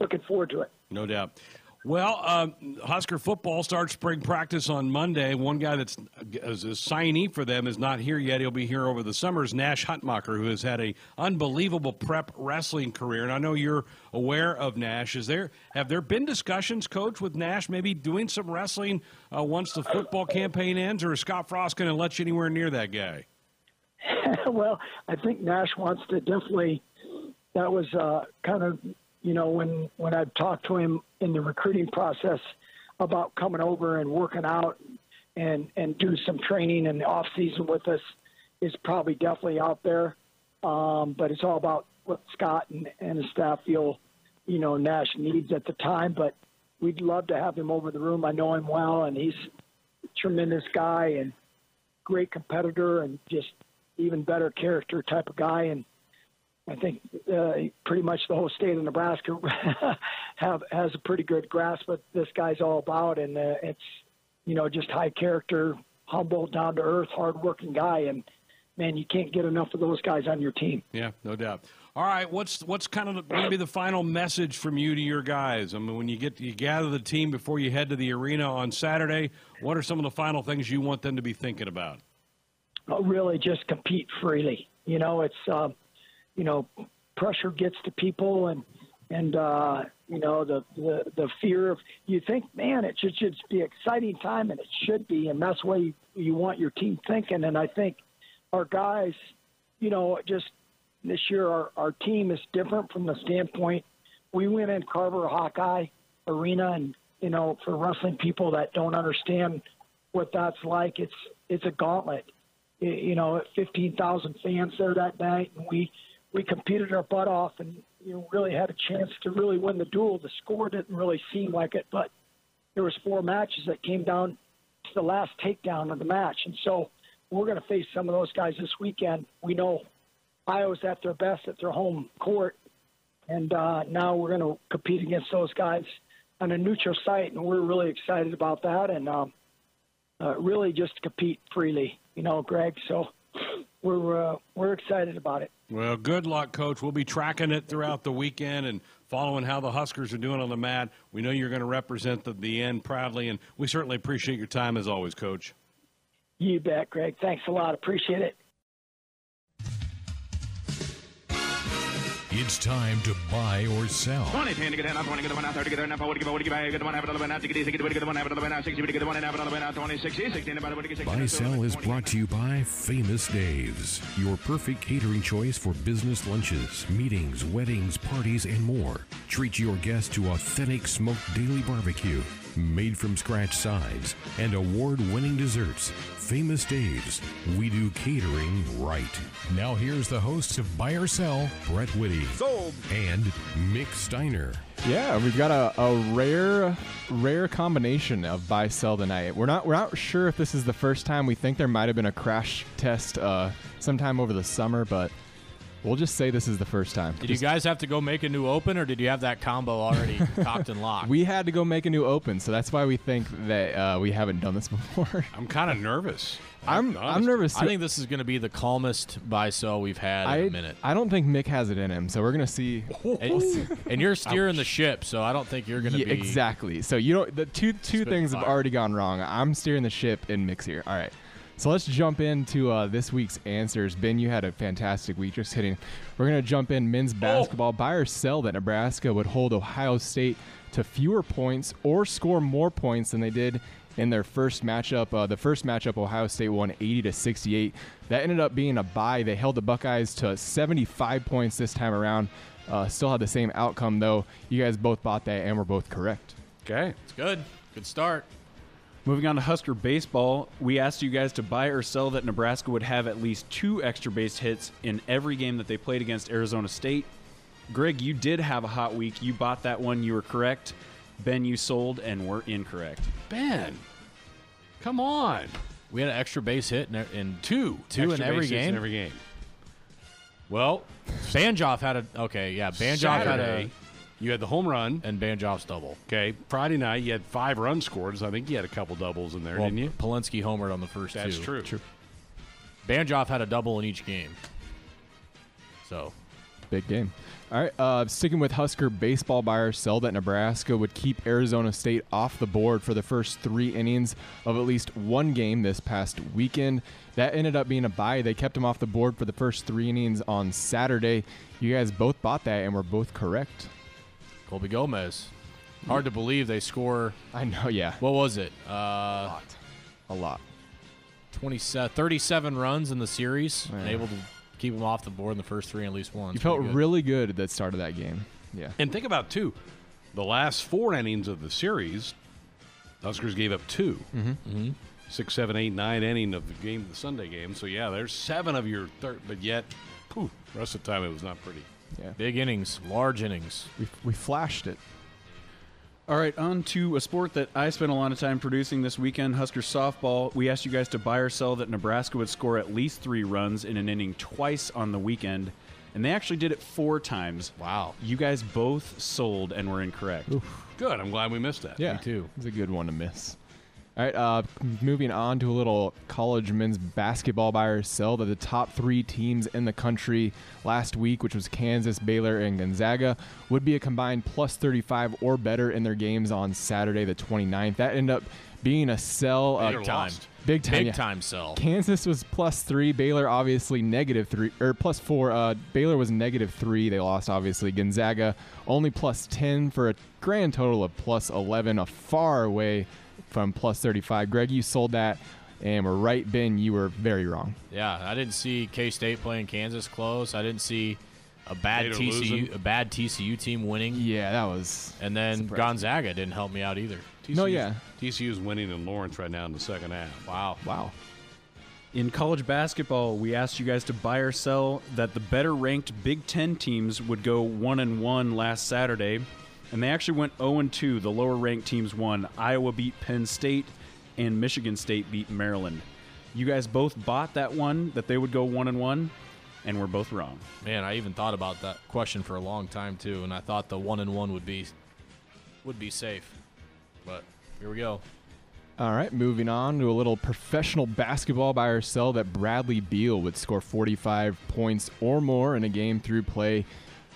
looking forward to it. No doubt. Well, um, Husker football starts spring practice on Monday. One guy that's is a signee for them is not here yet. He'll be here over the summer is Nash Huttmacher, who has had an unbelievable prep wrestling career. And I know you're aware of Nash. Is there have there been discussions, Coach, with Nash maybe doing some wrestling uh, once the football campaign ends, or is Scott Frost going to let you anywhere near that guy? Well, I think Nash wants to definitely – that was uh, kind of – you know, when, when I've talked to him in the recruiting process about coming over and working out and, and do some training in the off season with us, is probably definitely out there. Um, but it's all about what Scott and, and his staff feel, you know, Nash needs at the time. But we'd love to have him over the room. I know him well, and he's a tremendous guy and great competitor and just even better character type of guy. And I think uh, pretty much the whole state of Nebraska have, has a pretty good grasp of what this guy's all about, and uh, it's, you know, just high character, humble, down to earth, hardworking guy, and man, you can't get enough of those guys on your team. Yeah, no doubt. All right, what's what's kind of maybe the final message from you to your guys? I mean, when you get you gather the team before you head to the arena on Saturday, what are some of the final things you want them to be thinking about? Oh, really, just compete freely. You know, it's. Um, You know, pressure gets to people, and and uh, you know the, the the fear of you think, man, it should, should be an exciting time, and it should be, and that's the way you, you want your team thinking. And I think our guys, you know, just this year our, our team is different from the standpoint we went in Carver Hawkeye Arena, and you know, for wrestling people that don't understand what that's like, it's it's a gauntlet. It, you know, fifteen thousand fans there that night, and we we competed our butt off, and you know, really had a chance to really win the duel. The score didn't really seem like it, but there was four matches that came down to the last takedown of the match, and so we're going to face some of those guys this weekend. We know Iowa's at their best at their home court, and uh, now we're going to compete against those guys on a neutral site, and we're really excited about that, and um, uh, really just compete freely, you know, Greg. So we're uh, we're excited about it. Well, good luck, Coach. We'll be tracking it throughout the weekend and following how the Huskers are doing on the mat. We know you're going to represent the, the end proudly, and we certainly appreciate your time as always, Coach. You bet, Greg. Thanks a lot. Appreciate it. It's time to buy or sell. Buy Sell is brought to you by Famous Dave's, your perfect catering choice for business lunches, meetings, weddings, parties, and more. Treat your guests to authentic smoked daily barbecue, made from scratch sides, and award-winning desserts. Famous Dave's, we do catering right. Now here's the hosts of Buy or Sell, Brett Witte and Mick Steiner. Yeah, we've got a, a rare, rare combination of Buy Sell tonight. We're not we're not sure if this is the first time. We think there might have been a crash test uh, sometime over the summer, but we'll just say this is the first time. Did just, you guys have to go make a new open, or did you have that combo already cocked and locked? We had to go make a new open, so that's why we think that uh, we haven't done this before. I'm kind of nervous. I'm I'm, I'm nervous. Too. I think this is going to be the calmest buy sell we've had I, in a minute. I don't think Mick has it in him, so we're going to see. And, and you're steering the ship, so I don't think you're going to yeah, be exactly. So you don't. The two two things fire. have already gone wrong. I'm steering the ship, and Mick's here. All right. So let's jump into uh, this week's answers. Ben, you had a fantastic week just hitting. We're going to jump in men's basketball. Oh. Buy or sell that Nebraska would hold Ohio State to fewer points or score more points than they did in their first matchup. Uh, the first matchup, Ohio State won eighty to sixty-eight. That ended up being a bye. They held the Buckeyes to seventy-five points this time around. Uh, still had the same outcome, though. You guys both bought that and were both correct. Okay. It's good. Good start. Moving on to Husker baseball, we asked you guys to buy or sell that Nebraska would have at least two extra base hits in every game that they played against Arizona State. Greg, you did have a hot week. You bought that one. You were correct. Ben, you sold and were incorrect. Ben, come on. We had an extra base hit in, in two. Two in every game? in every game. Well, Banjoff had a – okay, yeah, Banjoff had a – you had the home run. And Banjoff's double. Okay. Friday night, you had five runs scored. So I think you had a couple doubles in there, well, didn't you? Polensky homered on the first That's two. That's true. true. Banjoff had a double in each game. So. Big game. All right. Uh, sticking with Husker baseball, buy or sell that Nebraska would keep Arizona State off the board for the first three innings of at least one game this past weekend. That ended up being a bye. They kept them off the board for the first three innings on Saturday. You guys both bought that and were both correct. Colby Gomez. Hard to believe they score. I know, yeah. What was it? Uh, a lot. A lot. twenty, thirty-seven runs in the series, yeah. And able to keep them off the board in the first three and at least once. You felt good. really good at the start of that game. Yeah. And think about, too, the last four innings of the series, the Huskers gave up two. Mm-hmm. Mm-hmm. Six, seven, eight, nine inning of the game, the Sunday game. So, yeah, there's seven of your third, but yet, poof, the rest of the time it was not pretty. Yeah. Big innings, large innings. We, we flashed it. All right, on to a sport that I spent a lot of time producing this weekend, Husker softball. We asked you guys to buy or sell that Nebraska would score at least three runs in an inning twice on the weekend, and they actually did it four times. Wow. You guys both sold and were incorrect. Oof. Good. I'm glad we missed that. Yeah, me too. It's a good one to miss. All right, uh, moving on to a little college men's basketball buy or sell that the top three teams in the country last week, which was Kansas, Baylor, and Gonzaga, would be a combined plus thirty-five or better in their games on Saturday the twenty-ninth. That ended up being a sell. Uh, big time. Big time. Big yeah. time sell. Kansas was plus three. Baylor, obviously, negative three. Or plus four. Uh, Baylor was negative three. They lost, obviously. Gonzaga only plus ten for a grand total of plus eleven, a far away from plus thirty-five. Greg, you sold that and were right. Ben, you were very wrong. Yeah, I didn't see K-State playing Kansas close. I didn't see a bad T C U, a bad T C U team winning. Yeah, that was. And then surprising. Gonzaga didn't help me out either. T C U's, no, yeah. T C U's winning in Lawrence right now in the second half. Wow, wow. In college basketball, we asked you guys to buy or sell that the better-ranked Big Ten teams would go one and one last Saturday, and they actually went zero and two. The lower-ranked teams won. Iowa beat Penn State, and Michigan State beat Maryland. You guys both bought that one, that they would go one and one, and we're both wrong. Man, I even thought about that question for a long time too, and I thought the one and one would be would be safe, but here we go. All right, moving on to a little professional basketball buy or sell that Bradley Beal would score forty-five points or more in a game through play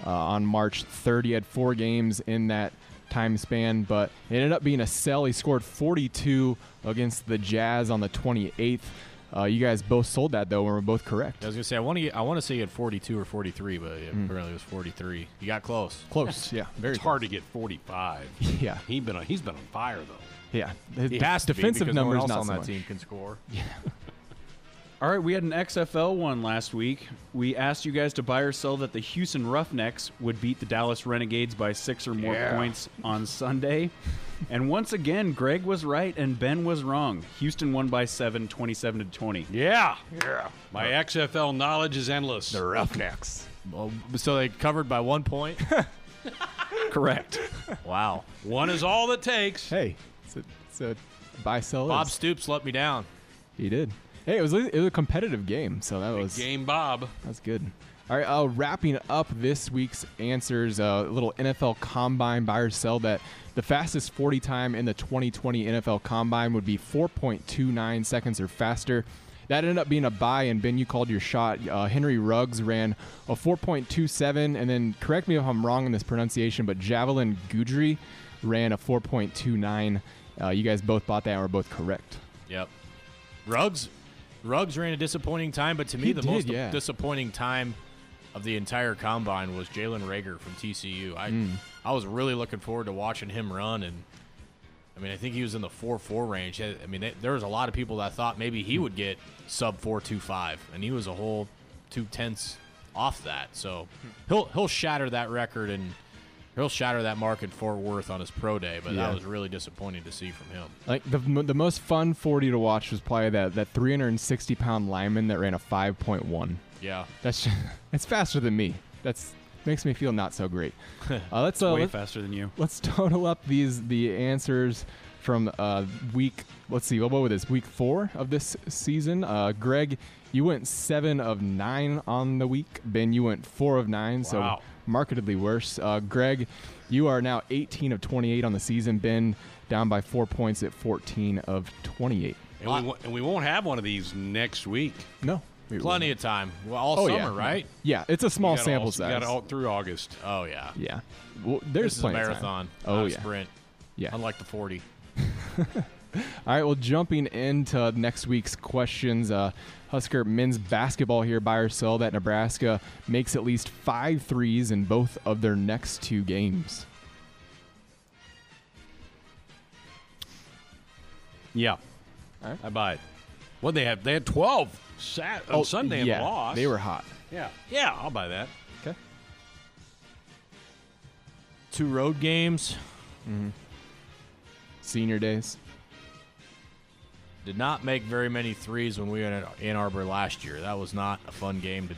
uh, on March thirtieth. He had four games in that time span, but it ended up being a sell. He scored forty-two against the Jazz on the twenty-eighth. Uh, you guys both sold that, though, and were both correct. I was going to say, I want to I want to say you had forty-two or forty-three, but yeah, mm. apparently it was forty-three. You got close. Close, yeah. Very it's close. Hard to get forty-five. Yeah. He been on, he's been on fire, though. Yeah, his pass defensive numbers not on that team can score. Yeah. All right, we had an X F L one last week. We asked you guys to buy or sell that the Houston Roughnecks would beat the Dallas Renegades by six or more yeah. points on Sunday. And once again, Greg was right and Ben was wrong. Houston won by seven, twenty-seven to twenty. Yeah. Yeah. My uh, X F L knowledge is endless. The Roughnecks. Well, so they covered by one point? Correct. Wow. One is all it takes. Hey. It's a, it's a buy-sell. Bob Stoops let me down. He did. Hey, it was it was a competitive game, so that Big was game. Bob, that's good. All right, uh, wrapping up this week's answers. A uh, little N F L Combine buy or sell that the fastest forty time in the twenty twenty N F L Combine would be four point two nine seconds or faster. That ended up being a buy, and Ben, you called your shot. Uh, Henry Ruggs ran a four point two seven, and then correct me if I'm wrong in this pronunciation, but Javelin Guidry ran a four point two nine. Uh, you guys both bought that and were both correct. Yep. Ruggs, Ruggs ran a disappointing time, but to me he the did, most yeah. disappointing time of the entire combine was Jalen Reagor from T C U. I mm. I was really looking forward to watching him run, and I mean I think he was in the four four range. I mean they, there was a lot of people that thought maybe he would get sub four two five, and he was a whole two tenths off that. So he'll he'll shatter that record and. He'll shatter that mark in Fort Worth on his pro day, but yeah. that was really disappointing to see from him. Like the the most fun forty to watch was probably that that three hundred sixty pound lineman that ran a five point one. Yeah, that's just, it's faster than me. That's makes me feel not so great. Uh, let's uh, way let's, faster than you. Let's total up these the answers from uh, week. Let's see, what was this? Week four of this season. Uh, Greg, you went seven of nine on the week. Ben, you went four of nine. Wow. So. Markedly worse. Uh, Greg, you are now eighteen of twenty-eight on the season. Ben, down by four points at fourteen of twenty-eight. And we, w- and we won't have one of these next week. No. Plenty won't. Of time. Well, all oh, summer, yeah. right? Yeah. It's a small sample all, size. You got all through August. Oh, yeah. Yeah. Well, there's this plenty is a marathon. Of time. Oh, yeah. Sprint. Yeah. Unlike the forty. All right, well, jumping into next week's questions, uh, Husker men's basketball here, buy or sell that Nebraska makes at least five threes in both of their next two games. Yeah, all right. I buy it. What they have? They had twelve sat on oh, Sunday yeah, and lost. They were hot. Yeah, yeah, I'll buy that. Okay. Two road games. Mm-hmm. Senior days. Did not make very many threes when we were in Ann Arbor last year. That was not a fun game to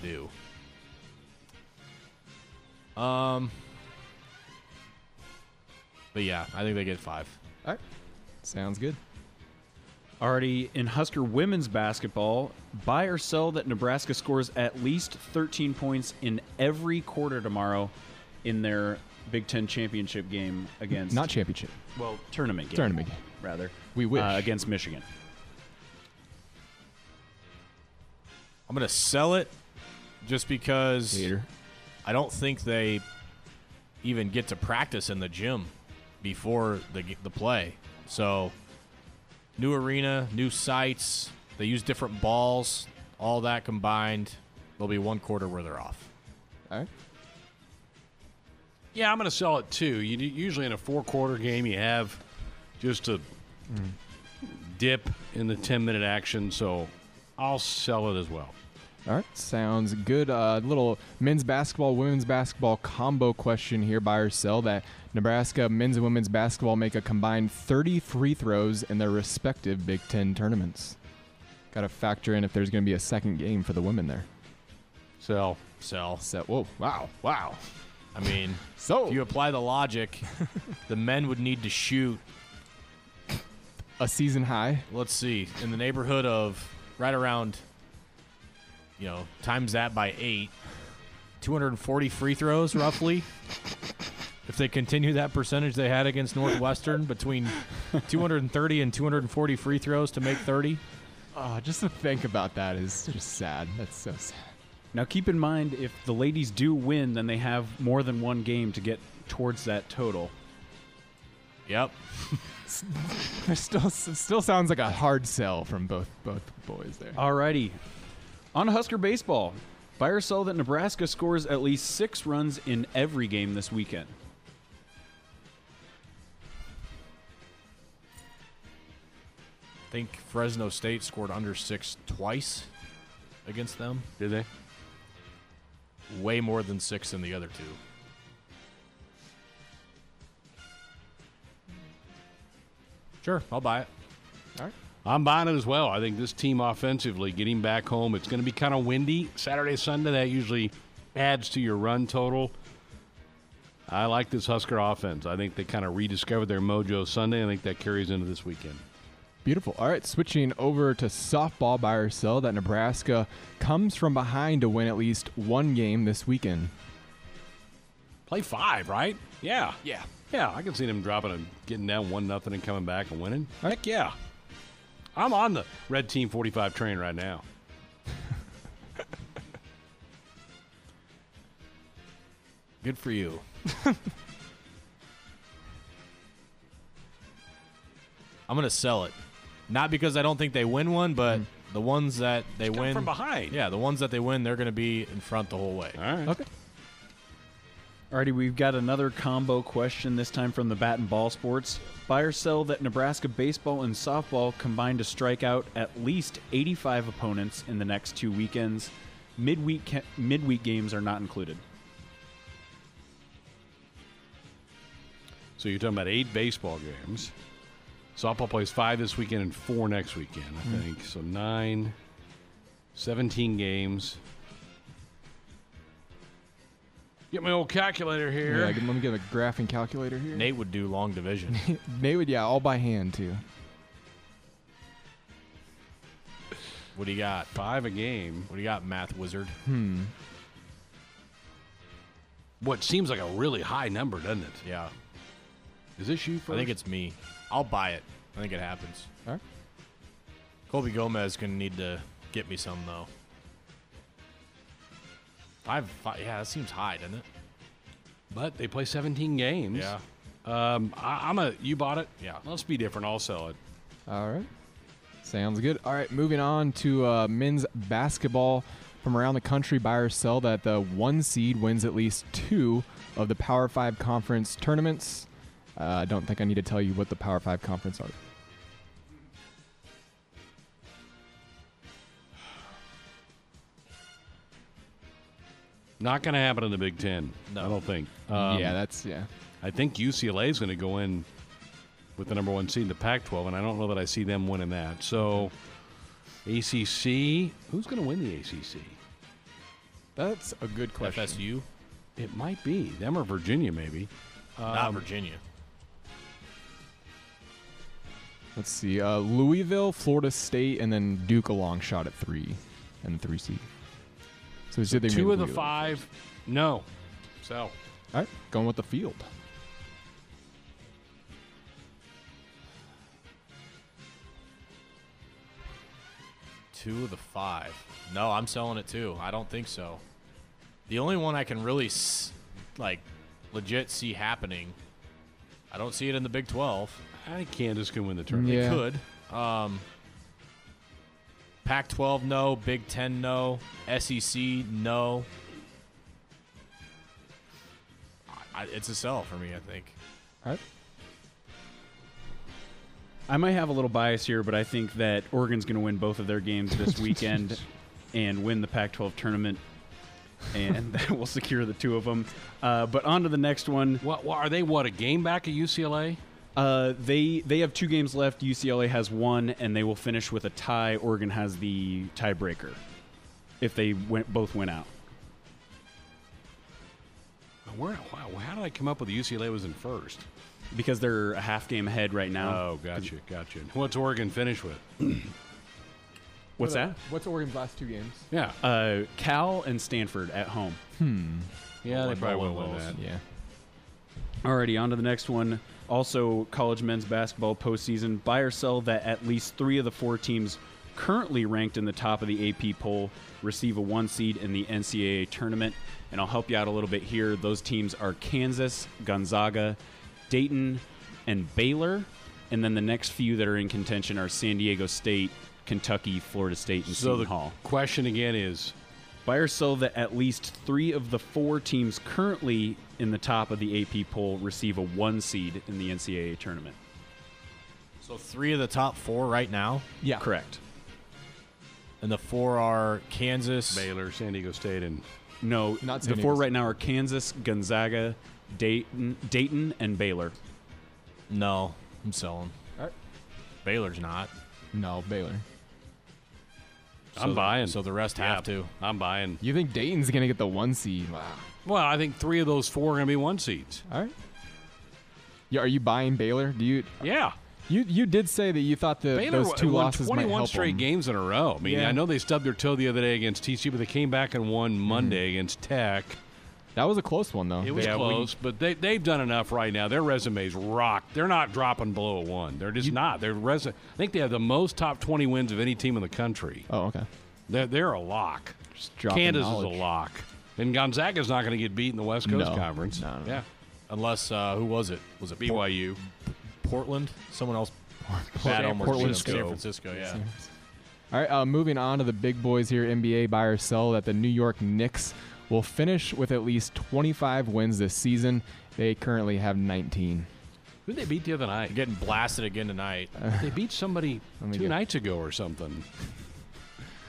do. Um, but, yeah, I think they get five. All right. Sounds good. Already in Husker women's basketball, buy or sell that Nebraska scores at least thirteen points in every quarter tomorrow in their Big Ten championship game against... Not championship. Well, tournament game. Tournament game. Rather. We wish. Uh, against Michigan. I'm going to sell it just because Later. I don't think they even get to practice in the gym before the the play. So new arena, new sites, they use different balls, all that combined. There'll be one quarter where they're off. All right. Yeah, I'm going to sell it too. You usually in a four-quarter game you have just a mm. dip in the ten-minute action, so I'll sell it as well. All right, sounds good. A uh, little men's basketball, women's basketball combo question here, buy or sell, that Nebraska men's and women's basketball make a combined thirty free throws in their respective Big Ten tournaments. Got to factor in if there's going to be a second game for the women there. Sell. Sell. Sell. Whoa, wow, wow. I mean, so if you apply the logic, the men would need to shoot a season high. Let's see, in the neighborhood of right around... You know, times that by eight, two hundred forty free throws, roughly. If they continue that percentage they had against Northwestern, between two hundred thirty and two hundred forty free throws to make thirty. Oh, just to think about that is just sad. That's so sad. Now, keep in mind, if the ladies do win, then they have more than one game to get towards that total. Yep. There still, still sounds like a hard sell from both, both boys there. All righty. On Husker baseball, buy or sell that Nebraska scores at least six runs in every game this weekend. I think Fresno State scored under six twice against them. Did they? Way more than six than the other two. Sure, I'll buy it. All right. I'm buying it as well. I think this team offensively, getting back home, it's going to be kind of windy Saturday, Sunday. That usually adds to your run total. I like this Husker offense. I think they kind of rediscovered their mojo Sunday. I think that carries into this weekend. Beautiful. All right, switching over to softball, buy or sell that Nebraska comes from behind to win at least one game this weekend. Play five, right? Yeah. Yeah. Yeah, I can see them dropping and getting down one nothing and coming back and winning. Heck, right. Yeah. I'm on the Red Team forty-five train right now. Good for you. I'm going to sell it. Not because I don't think they win one, but mm. the ones that they Just win. From behind. Yeah, the ones that they win, they're going to be in front the whole way. All right. Okay. Alrighty, we've got another combo question, this time from the Bat and Ball Sports. Buy or sell that Nebraska baseball and softball combine to strike out at least eighty-five opponents in the next two weekends. Midweek ca- midweek games are not included. So you're talking about eight baseball games. Softball plays five this weekend and four next weekend, I mm. think. So nine, seventeen games. Get my old calculator here. Yeah, let me get a graphing calculator here. Nate would do long division. Nate would, yeah, all by hand, too. What do you got? Five a game. What do you got, math wizard? Hmm. What seems like a really high number, doesn't it? Yeah. Is this you first? I think it's me. I'll buy it. I think it happens. All right. Colby Gomez is going to need to get me some, though. Five, five, yeah, that seems high, doesn't it? But they play seventeen games. Yeah. Um, I, I'm a. You bought it? Yeah. Let's be different. I'll sell it. All right. Sounds good. All right, moving on to uh, men's basketball from around the country. Buy or sell that the one seed wins at least two of the Power Five conference tournaments. Uh, I don't think I need to tell you what the Power Five conference are. Not going to happen in the Big Ten, no. I don't think. Um, yeah, that's, yeah. I think U C L A is going to go in with the number one seed in the Pac twelve, and I don't know that I see them winning that. So, A C C, who's going to win the A C C? That's a good question. F S U? It might be. Them or Virginia, maybe. Um, Not Virginia. Let's see. Uh, Louisville, Florida State, and then Duke a long shot at three and the three seed. So so two of the five, first. No. So. All right, going with the field. Two of the five. No, I'm selling it too. I don't think so. The only one I can really, like, legit see happening, I don't see it in the Big twelve. I think Kansas can win the tournament. Yeah. They could. Um... Pac twelve, no. Big Ten, no. S E C, no. I, it's a sell for me, I think. All right. I might have a little bias here, but I think that Oregon's going to win both of their games this weekend. and win the Pac twelve tournament, and that will secure the two of them. Uh, but on to the next one. What, what, are they, what, a game back at U C L A? Uh, they they have two games left. U C L A has one, and they will finish with a tie. Oregon has the tiebreaker if they went, both went out. Where, wow, how did I come up with U C L A was in first? Because they're a half game ahead right now. Oh, gotcha, gotcha. What's Oregon finish with? What's what that? What's Oregon's last two games? Yeah. Uh, Cal and Stanford at home. Hmm. Yeah, well, they probably will win that. Yeah. Alrighty, on to the next one. Also, college men's basketball postseason. Buy or sell that at least three of the four teams currently ranked in the top of the A P poll receive a one seed in the N C double A tournament. And I'll help you out a little bit here. Those teams are Kansas, Gonzaga, Dayton, and Baylor. And then the next few that are in contention are San Diego State, Kentucky, Florida State, and Seton Hall. So the question again is, buy or sell that at least three of the four teams currently in the top of the A P poll receive a one seed in the N C double A tournament. So three of the top four right now? Yeah. Correct. And the four are Kansas, Baylor, San Diego State, and... No, not the four right now are Kansas, Gonzaga, Dayton, Dayton, and Baylor. No, I'm selling. All right. Baylor's not. No, Baylor. So I'm buying. So the rest yeah, have to. I'm buying. You think Dayton's going to get the one seed? Wow. Well, I think three of those four are going to be one seeds. All right. Yeah, are you buying Baylor? Do you? Yeah. You you did say that you thought the Baylor, those two losses might help them. twenty-one straight games in a row. I mean, yeah. I know they stubbed their toe the other day against T C U, but they came back and won Monday mm-hmm. against Tech. That was a close one, though. It was yeah, close, we, but they, they've done enough right now. Their resumes rock. They're not dropping below a one. They're just you, not. Their res- I think they have the most top twenty wins of any team in the country. Oh, okay. They're, they're a lock. Kansas knowledge. is a lock. And Gonzaga's not going to get beat in the West Coast no. Conference. No, no, yeah. Unless, uh, who was it? Was it B Y U? Portland, someone else. Portland, Portland San Francisco, yeah. All right, uh, moving on to the big boys here, N B A buy or sell that the New York Knicks will finish with at least twenty-five wins this season. They currently have nineteen. Who did they beat the other night? They're getting blasted again tonight. Uh, they beat somebody two nights ago or something.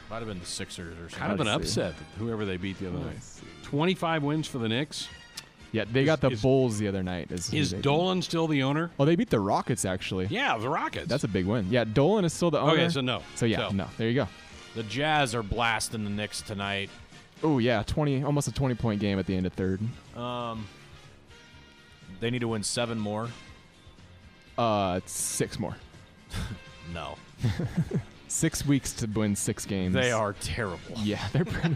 Might have been the Sixers or something. Kind of an upset, whoever they beat the other night. twenty-five wins for the Knicks. Yeah, they is, got the is, Bulls the other night. Is, is Dolan did. still the owner? Oh, they beat the Rockets, actually. Yeah, the Rockets. That's a big win. Yeah, Dolan is still the owner. Okay, so no. So, yeah, so. no. There you go. The Jazz are blasting the Knicks tonight. Oh, yeah, twenty, almost a twenty-point game at the end of third. Um, They need to win seven more. Uh, Six more. No. Six weeks to win six games. They are terrible. Yeah, they're pretty...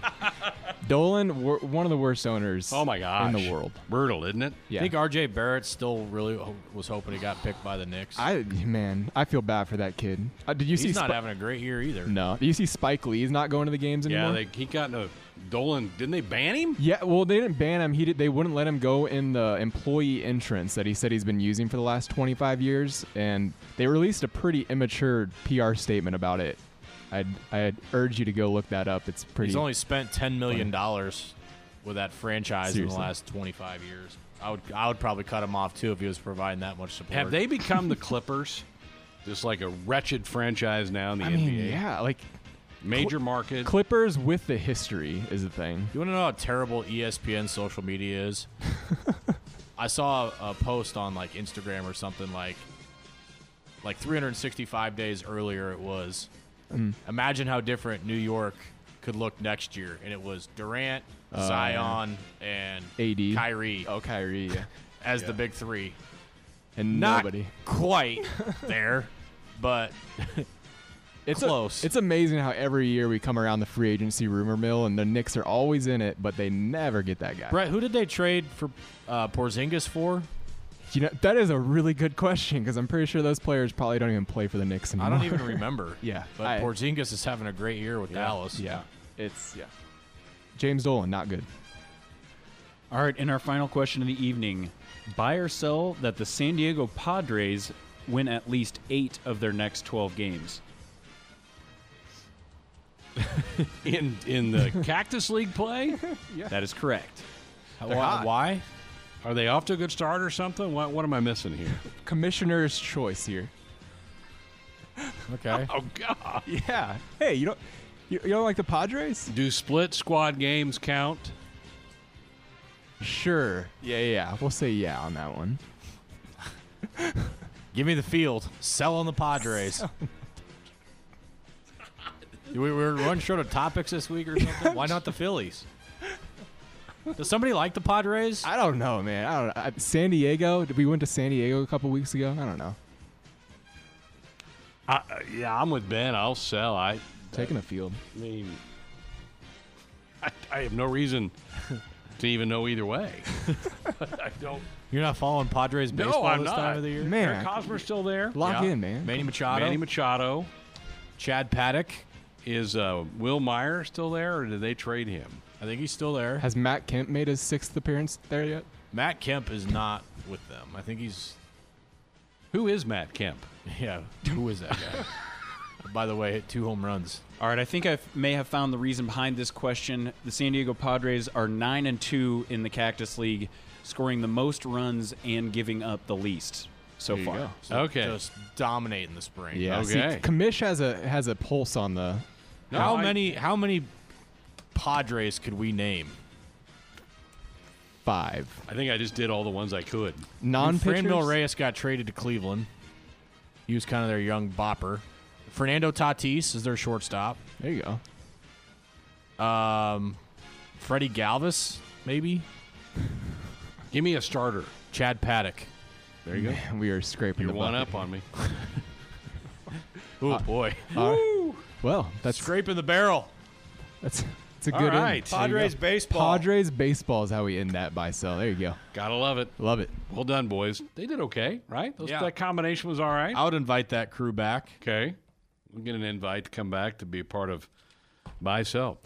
Dolan, one of the worst owners oh my gosh. in the world. Brutal, isn't it? Yeah. I think R J Barrett still really ho- was hoping he got picked by the Knicks. I Man, I feel bad for that kid. Uh, did you He's see not Sp- having a great year either. No. Did you see Spike Lee's not going to the games anymore? Yeah, they, he got in a – Dolan – didn't they ban him? Yeah, well, they didn't ban him. He did, They wouldn't let him go in the employee entrance that he said he's been using for the last twenty-five years, and they released a pretty immature P R statement about it. I'd, I'd urge you to go look that up. It's pretty. He's only spent ten million dollars with that franchise Seriously. in the last twenty-five years. I would I would probably cut him off, too, if he was providing that much support. Have they become the Clippers? Just like a wretched franchise now in the I N B A? Mean, yeah, like... Major market. Clippers with the history is the thing. You want to know how terrible E S P N social media is? I saw a post on, like, Instagram or something like... Like, three hundred sixty-five days earlier it was... Mm. Imagine how different New York could look next year, and it was Durant, uh, Zion, and A D. Kyrie. Oh, Kyrie, yeah. As yeah. the big three. And Not nobody. quite there, but it's close. A, it's amazing how every year we come around the free agency rumor mill, and the Knicks are always in it, but they never get that guy. Brett, who did they trade for uh, Porzingis for? You know, that is a really good question because I'm pretty sure those players probably don't even play for the Knicks anymore. I don't even remember. yeah. But I, Porzingis is having a great year with yeah, Dallas. Yeah. It's, yeah. James Dolan, not good. All right, and our final question of the evening. Buy or sell that the San Diego Padres win at least eight of their next twelve games? in in the Cactus League play? Yeah. That is correct. Why? Why? Are they off to a good start or something? What, what am I missing here? Commissioner's choice here. Okay. Oh, God. Yeah. Hey, you don't You, you don't like the Padres? Do split squad games count? Sure. Yeah, yeah. We'll say yeah on that one. Give me the field. Sell on the Padres. We were running short of topics this week or something. Why not the Phillies? Does somebody like the Padres? I don't know, man. I don't know. San Diego. Did we went to San Diego a couple weeks ago? I don't know. I, yeah, I'm with Ben. I'll sell. I taking a field. I mean, I, I have no reason to even know either way. I don't. You're not following Padres baseball no, I'm this not. Time of the year? Man. Eric Hosmer's still there. Lock yeah. in, man. Manny Machado. Manny Machado. Chad Paddock. Is uh, Will Meyer still there, or did they trade him? I think he's still there. Has Matt Kemp made his sixth appearance there yet? Matt Kemp is not with them. I think he's... Who is Matt Kemp? Yeah, who is that guy? By the way, hit two home runs. All right, I think I may have found the reason behind this question. The San Diego Padres are nine and two in the Cactus League, scoring the most runs and giving up the least so far. So okay. Just dominate in the spring. Yeah, okay. See, Kamish has a, has a pulse on the... No, how I, many How many Padres could we name? Five. I think I just did all the ones I could. Non-pitchers? Franmil Reyes got traded to Cleveland. He was kind of their young bopper. Fernando Tatis is their shortstop. There you go. Um, Freddie Galvis, maybe? Give me a starter. Chad Paddock. There you Man, go. We are scraping You're the bucket. You're one up on me. Oh, uh, boy. Uh, Woo! Well, that's scraping the barrel. That's it's a good. All right, end. Padres baseball. Padres baseball is how we end that buy sell. There you go. Gotta love it. Love it. Well done, boys. They did okay, right? Those, yeah. That combination was all right. I would invite that crew back. Okay, we'll get an invite to come back to be a part of buy sell.